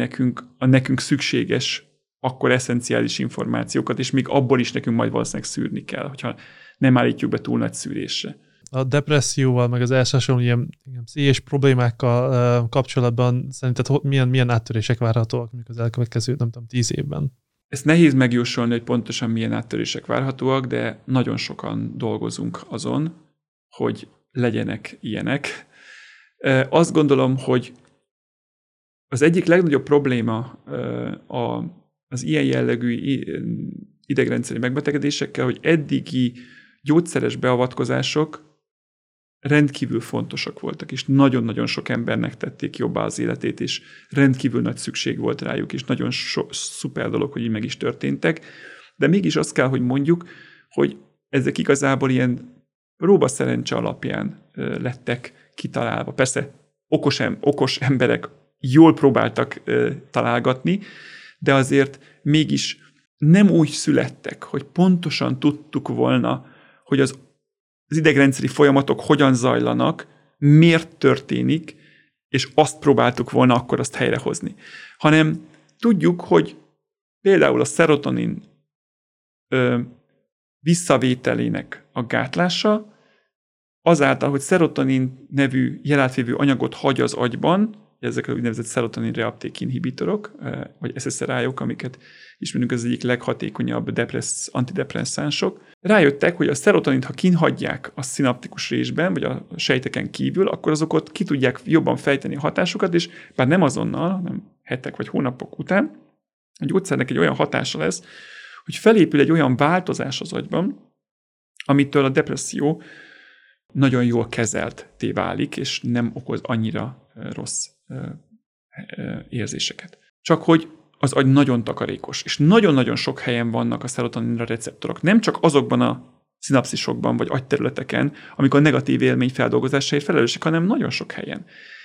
nekünk szükséges, akkor eszenciális információkat, és még abból is nekünk majd valószínűleg szűrni kell, hogyha nem állítjuk be túl nagy szűrésre. A depresszióval, meg az elsősorban ilyen pszichés problémákkal kapcsolatban szerinted milyen áttörések várhatóak az elkövetkező, nem tudom, 10 évben? Ezt nehéz megjósolni, hogy pontosan milyen áttörések várhatóak, de nagyon sokan dolgozunk azon, hogy legyenek ilyenek. Azt gondolom, hogy az egyik legnagyobb probléma az ilyen jellegű idegrendszeri megbetegedésekkel, hogy eddigi gyógyszeres beavatkozások rendkívül fontosak voltak, és nagyon-nagyon sok embernek tették jobbá az életét, és rendkívül nagy szükség volt rájuk, és nagyon szuper dolog, hogy így meg is történtek. De mégis azt kell, hogy mondjuk, hogy ezek igazából ilyen próbaszerencse alapján lettek kitalálva. Persze okos emberek jól próbáltak találgatni, de azért mégis nem úgy születtek, hogy pontosan tudtuk volna, hogy az idegrendszeri folyamatok hogyan zajlanak, miért történik, és azt próbáltuk volna akkor azt helyrehozni. Hanem tudjuk, hogy például a szerotonin visszavételének a gátlása azáltal, hogy szerotonin nevű jelátvévő anyagot hagy az agyban, ezek a úgynevezett szerotonin reapték inhibitorok, vagy SSRI-ok, amiket ismerünk, az egyik leghatékonyabb antidepresszánsok. Rájöttek, hogy a szerotonint, ha kinhagyják a szinaptikus résben, vagy a sejteken kívül, akkor azok ott ki tudják jobban fejteni a hatásukat, és bár nem azonnal, hanem hetek vagy hónapok után, a gyógyszernek egy olyan hatása lesz, hogy felépül egy olyan változás az agyban, amitől a depresszió nagyon jól kezeltté válik, és nem okoz annyira rossz érzéseket. Csak hogy az agy nagyon takarékos, és nagyon-nagyon sok helyen vannak a szerotoninra receptorok. Nem csak azokban a szinapszisokban, vagy agyterületeken, amik a negatív élmény feldolgozásáért felelősek, hanem nagyon sok helyen.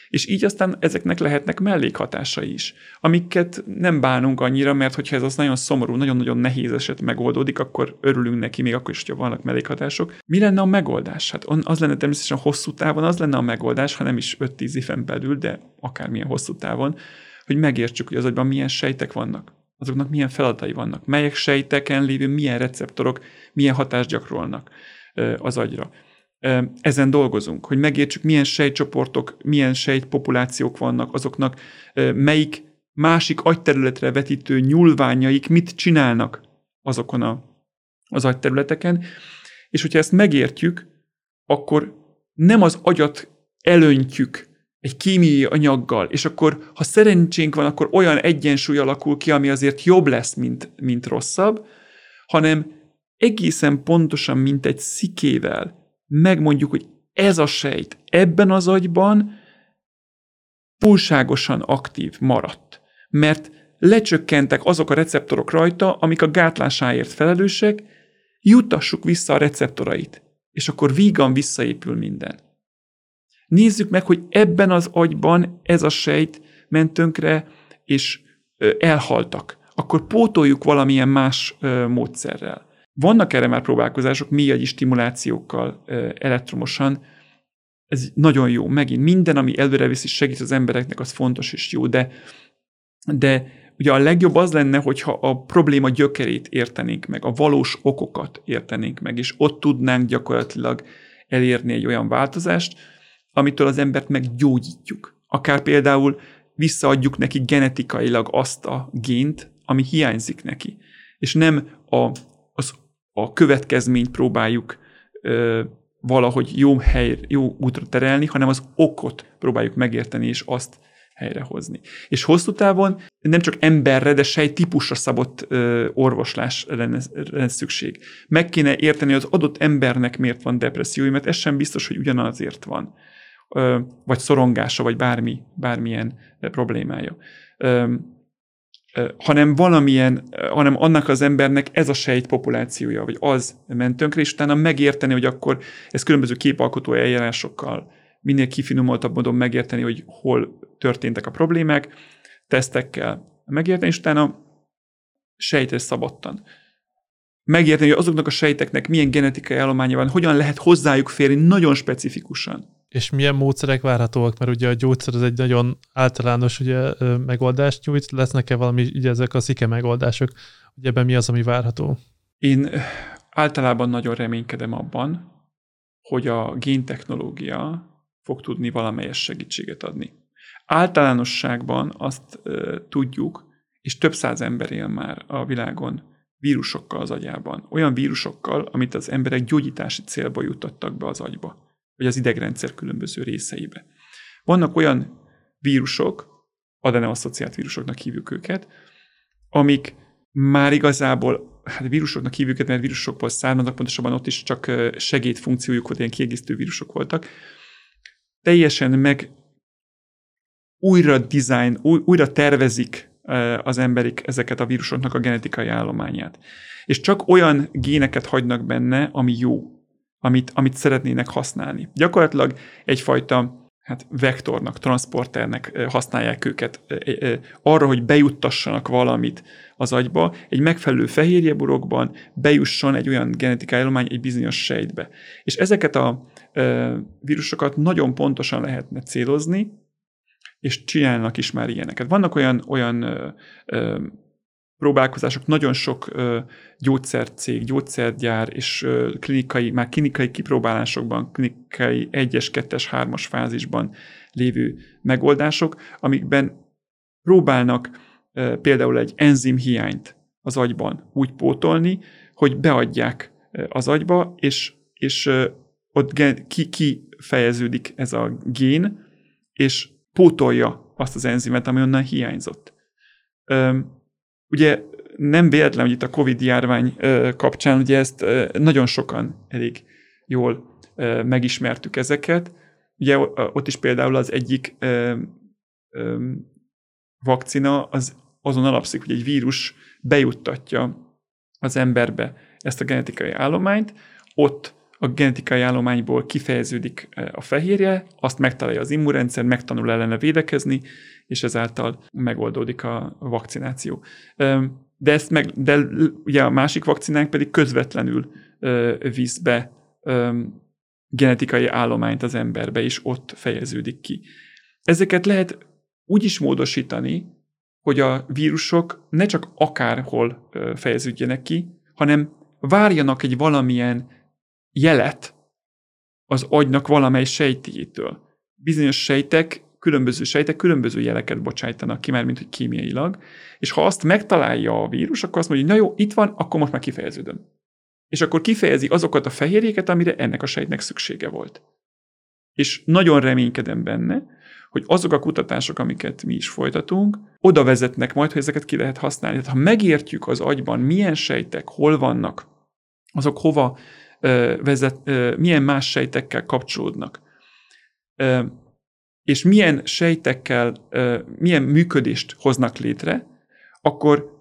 És így aztán ezeknek lehetnek mellékhatásai is, amiket nem bánunk annyira, mert hogyha ez az nagyon szomorú, nagyon-nagyon nehéz eset megoldódik, akkor örülünk neki, még akkor is, hogyha vannak mellékhatások. Mi lenne a megoldás? Hát az lenne természetesen hosszú távon, az lenne a megoldás, ha nem is 5-10 éven belül, de akármilyen hosszú távon, hogy megértsük, hogy az agyban milyen sejtek vannak. azoknak milyen feladatai vannak, melyek sejteken lévő milyen receptorok, milyen hatást gyakorolnak az agyra. Ezen dolgozunk, hogy megértsük, milyen sejtcsoportok, milyen sejtpopulációk vannak, azoknak melyik másik agyterületre vetítő nyúlványaik mit csinálnak azokon az agyterületeken, és hogyha ezt megértjük, akkor nem az agyat elöntjük egy kémiai anyaggal, és akkor, ha szerencsénk van, akkor olyan egyensúly alakul ki, ami azért jobb lesz, mint rosszabb, hanem egészen pontosan, mint egy szikével megmondjuk, hogy ez a sejt ebben az agyban túlságosan aktív maradt, mert lecsökkentek azok a receptorok rajta, amik a gátlásáért felelősek, juttassuk vissza a receptorait, és akkor vígan visszaépül minden. Nézzük meg, hogy ebben az agyban ez a sejt ment tönkre, és elhaltak. Akkor pótoljuk valamilyen más módszerrel. Vannak erre már próbálkozások, mélyagyi stimulációkkal, elektromosan. Ez nagyon jó. Megint minden, ami előreviszi, segít az embereknek, az fontos és jó, de ugye a legjobb az lenne, hogyha a probléma gyökerét értenénk meg, a valós okokat értenénk meg, és ott tudnánk gyakorlatilag elérni egy olyan változást, amitől az embert meggyógyítjuk. Akár például visszaadjuk neki genetikailag azt a gént, ami hiányzik neki. És nem a következményt próbáljuk valahogy jó útra terelni, hanem az okot próbáljuk megérteni, és azt helyrehozni. És hosszú távon nem csak emberre, de sejttípusra szabott orvoslás lenne szükség. Meg kéne érteni, hogy az adott embernek miért van depressziója, mert ez sem biztos, hogy ugyanazért van. Vagy szorongása, vagy bármilyen problémája. Hanem annak az embernek ez a sejtpopulációja, vagy az ment tönkre, és utána megérteni, hogy akkor ez különböző képalkotó eljárásokkal minél kifinomultabb módon megérteni, hogy hol történtek a problémák, tesztekkel megérteni, és utána sejtre szabadtan. Megérteni, hogy azoknak a sejteknek milyen genetikai állománya van, hogyan lehet hozzájuk férni nagyon specifikusan. És milyen módszerek várhatóak, mert ugye a gyógyszer az egy nagyon általános ugye, megoldást nyújt, lesznek-e valami így ezek a szike megoldások, hogy ebben mi az, ami várható? Én általában nagyon reménykedem abban, hogy a géntechnológia fog tudni valamelyes segítséget adni. Általánosságban azt tudjuk, és több száz ember él már a világon vírusokkal az agyában. Olyan vírusokkal, amit az emberek gyógyítási célba juttattak be az agyba, vagy az idegrendszer különböző részeibe. Vannak olyan vírusok, adenoasszociált vírusoknak hívjuk őket, amik már igazából, vírusoknak hívjuk őket, mert vírusokból származnak, pontosabban ott is csak segédfunkciójuk volt, ilyen kiegészítő vírusok voltak, teljesen meg újra tervezik az emberek ezeket a vírusoknak a genetikai állományát. És csak olyan géneket hagynak benne, ami jó, amit szeretnének használni. Gyakorlatilag egyfajta vektornak, transporternek használják őket arra, hogy bejuttassanak valamit az agyba, egy megfelelő fehérjeburokban bejusson egy olyan genetikai állomány egy bizonyos sejtbe. És ezeket a vírusokat nagyon pontosan lehetne célozni, és csinálnak is már ilyeneket. Vannak olyan próbálkozások, nagyon sok gyógyszercég, gyógyszergyár és klinikai kipróbálásokban, klinikai 1-es, 2-es, 3-as fázisban lévő megoldások, amikben próbálnak például egy enzimhiányt az agyban úgy pótolni, hogy beadják az agyba, és ott kifejeződik ez a gén, és pótolja azt az enzimet, ami onnan hiányzott. Ugye nem véletlen, hogy itt a COVID-járvány kapcsán, ugye ezt nagyon sokan elég jól megismertük ezeket. Ugye ott is például az egyik vakcina azon alapszik, hogy egy vírus bejuttatja az emberbe ezt a genetikai állományt, ott a genetikai állományból kifejeződik a fehérje, azt megtalálja az immunrendszer, megtanul ellene védekezni, és ezáltal megoldódik a vakcináció. De ugye a másik vakcinánk pedig közvetlenül visz be genetikai állományt az emberbe, és ott fejeződik ki. Ezeket lehet úgy is módosítani, hogy a vírusok ne csak akárhol fejeződjenek ki, hanem várjanak egy valamilyen jelet az agynak valamely sejtjétől. Bizonyos sejtek különböző jeleket bocsájtanak ki, mármint hogy kémiailag, és ha azt megtalálja a vírus, akkor azt mondja, hogy na jó, itt van, akkor most már kifejeződöm. És akkor kifejezi azokat a fehérjéket, amire ennek a sejtnek szüksége volt. És nagyon reménykedem benne, hogy azok a kutatások, amiket mi is folytatunk, oda vezetnek majd, hogy ezeket ki lehet használni. Tehát, ha megértjük az agyban, milyen sejtek hol vannak, azok hova milyen más sejtekkel kapcsolódnak, és milyen sejtekkel, milyen működést hoznak létre, akkor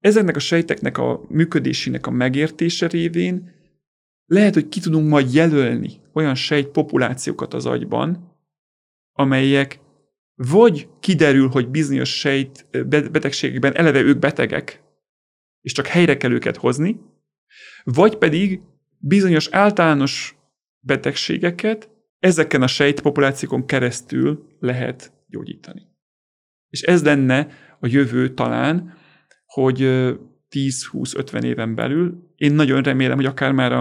ezeknek a sejteknek a működésének a megértése révén lehet, hogy ki tudunk majd jelölni olyan sejtpopulációkat az agyban, amelyek vagy kiderül, hogy bizonyos sejtbetegségekben eleve ők betegek, és csak helyre kell őket hozni, vagy pedig bizonyos általános betegségeket ezeken a sejtpopulációkon keresztül lehet gyógyítani. És ez lenne a jövő talán, hogy 10-20-50 éven belül, én nagyon remélem, hogy akár már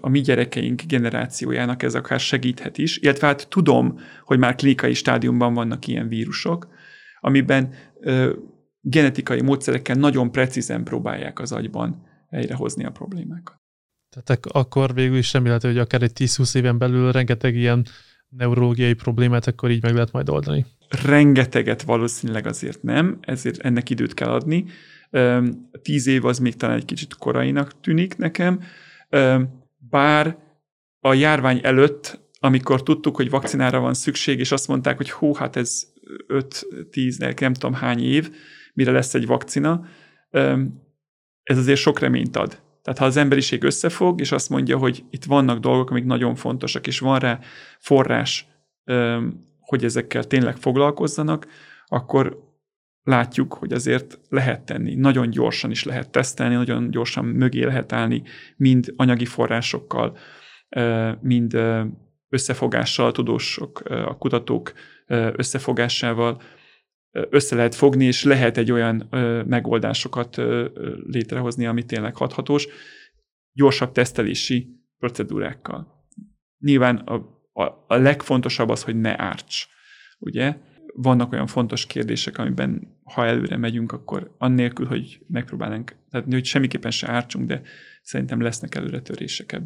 a mi gyerekeink generációjának ez akár segíthet is, illetve hát tudom, hogy már klinikai stádiumban vannak ilyen vírusok, amiben genetikai módszerekkel nagyon precízen próbálják az agyban helyrehozni a problémákat. Tehát akkor végül is remélhető, hogy akár egy 10-20 éven belül rengeteg ilyen neurológiai problémát akkor így meg lehet majd oldani. Rengeteget valószínűleg azért nem, ezért ennek időt kell adni. 10 év az még talán egy kicsit korainak tűnik nekem, bár a járvány előtt, amikor tudtuk, hogy vakcinára van szükség, és azt mondták, hogy hú, hát ez 5-10, nem tudom hány év, mire lesz egy vakcina, ez azért sok reményt ad. Tehát ha az emberiség összefog, és azt mondja, hogy itt vannak dolgok, amik nagyon fontosak, és van rá forrás, hogy ezekkel tényleg foglalkozzanak, akkor látjuk, hogy azért lehet tenni. Nagyon gyorsan is lehet tesztelni, nagyon gyorsan mögé lehet állni, mind anyagi forrásokkal, mind összefogással, tudósok, a kutatók összefogásával össze lehet fogni, és lehet egy olyan megoldásokat létrehozni, ami tényleg hathatós, gyorsabb tesztelési procedúrákkal. Nyilván a legfontosabb az, hogy ne árts, ugye? Vannak olyan fontos kérdések, amiben ha előre megyünk, akkor annélkül, hogy megpróbálnánk, tehát hogy semmiképpen se ártsunk, de szerintem lesznek előretörések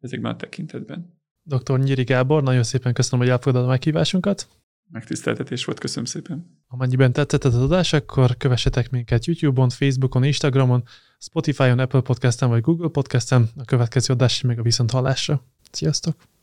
ezekben a tekintetben. Dr. Nyíri Gábor, nagyon szépen köszönöm, hogy elfogadod a meghívásunkat. Megtiszteltetés volt, köszönöm szépen. Amennyiben tetszett az adás, akkor kövessetek minket YouTube-on, Facebookon, Instagramon, Spotify-on, Apple Podcast-en vagy Google Podcast-en. A következő adás még a viszonthallásra. Sziasztok!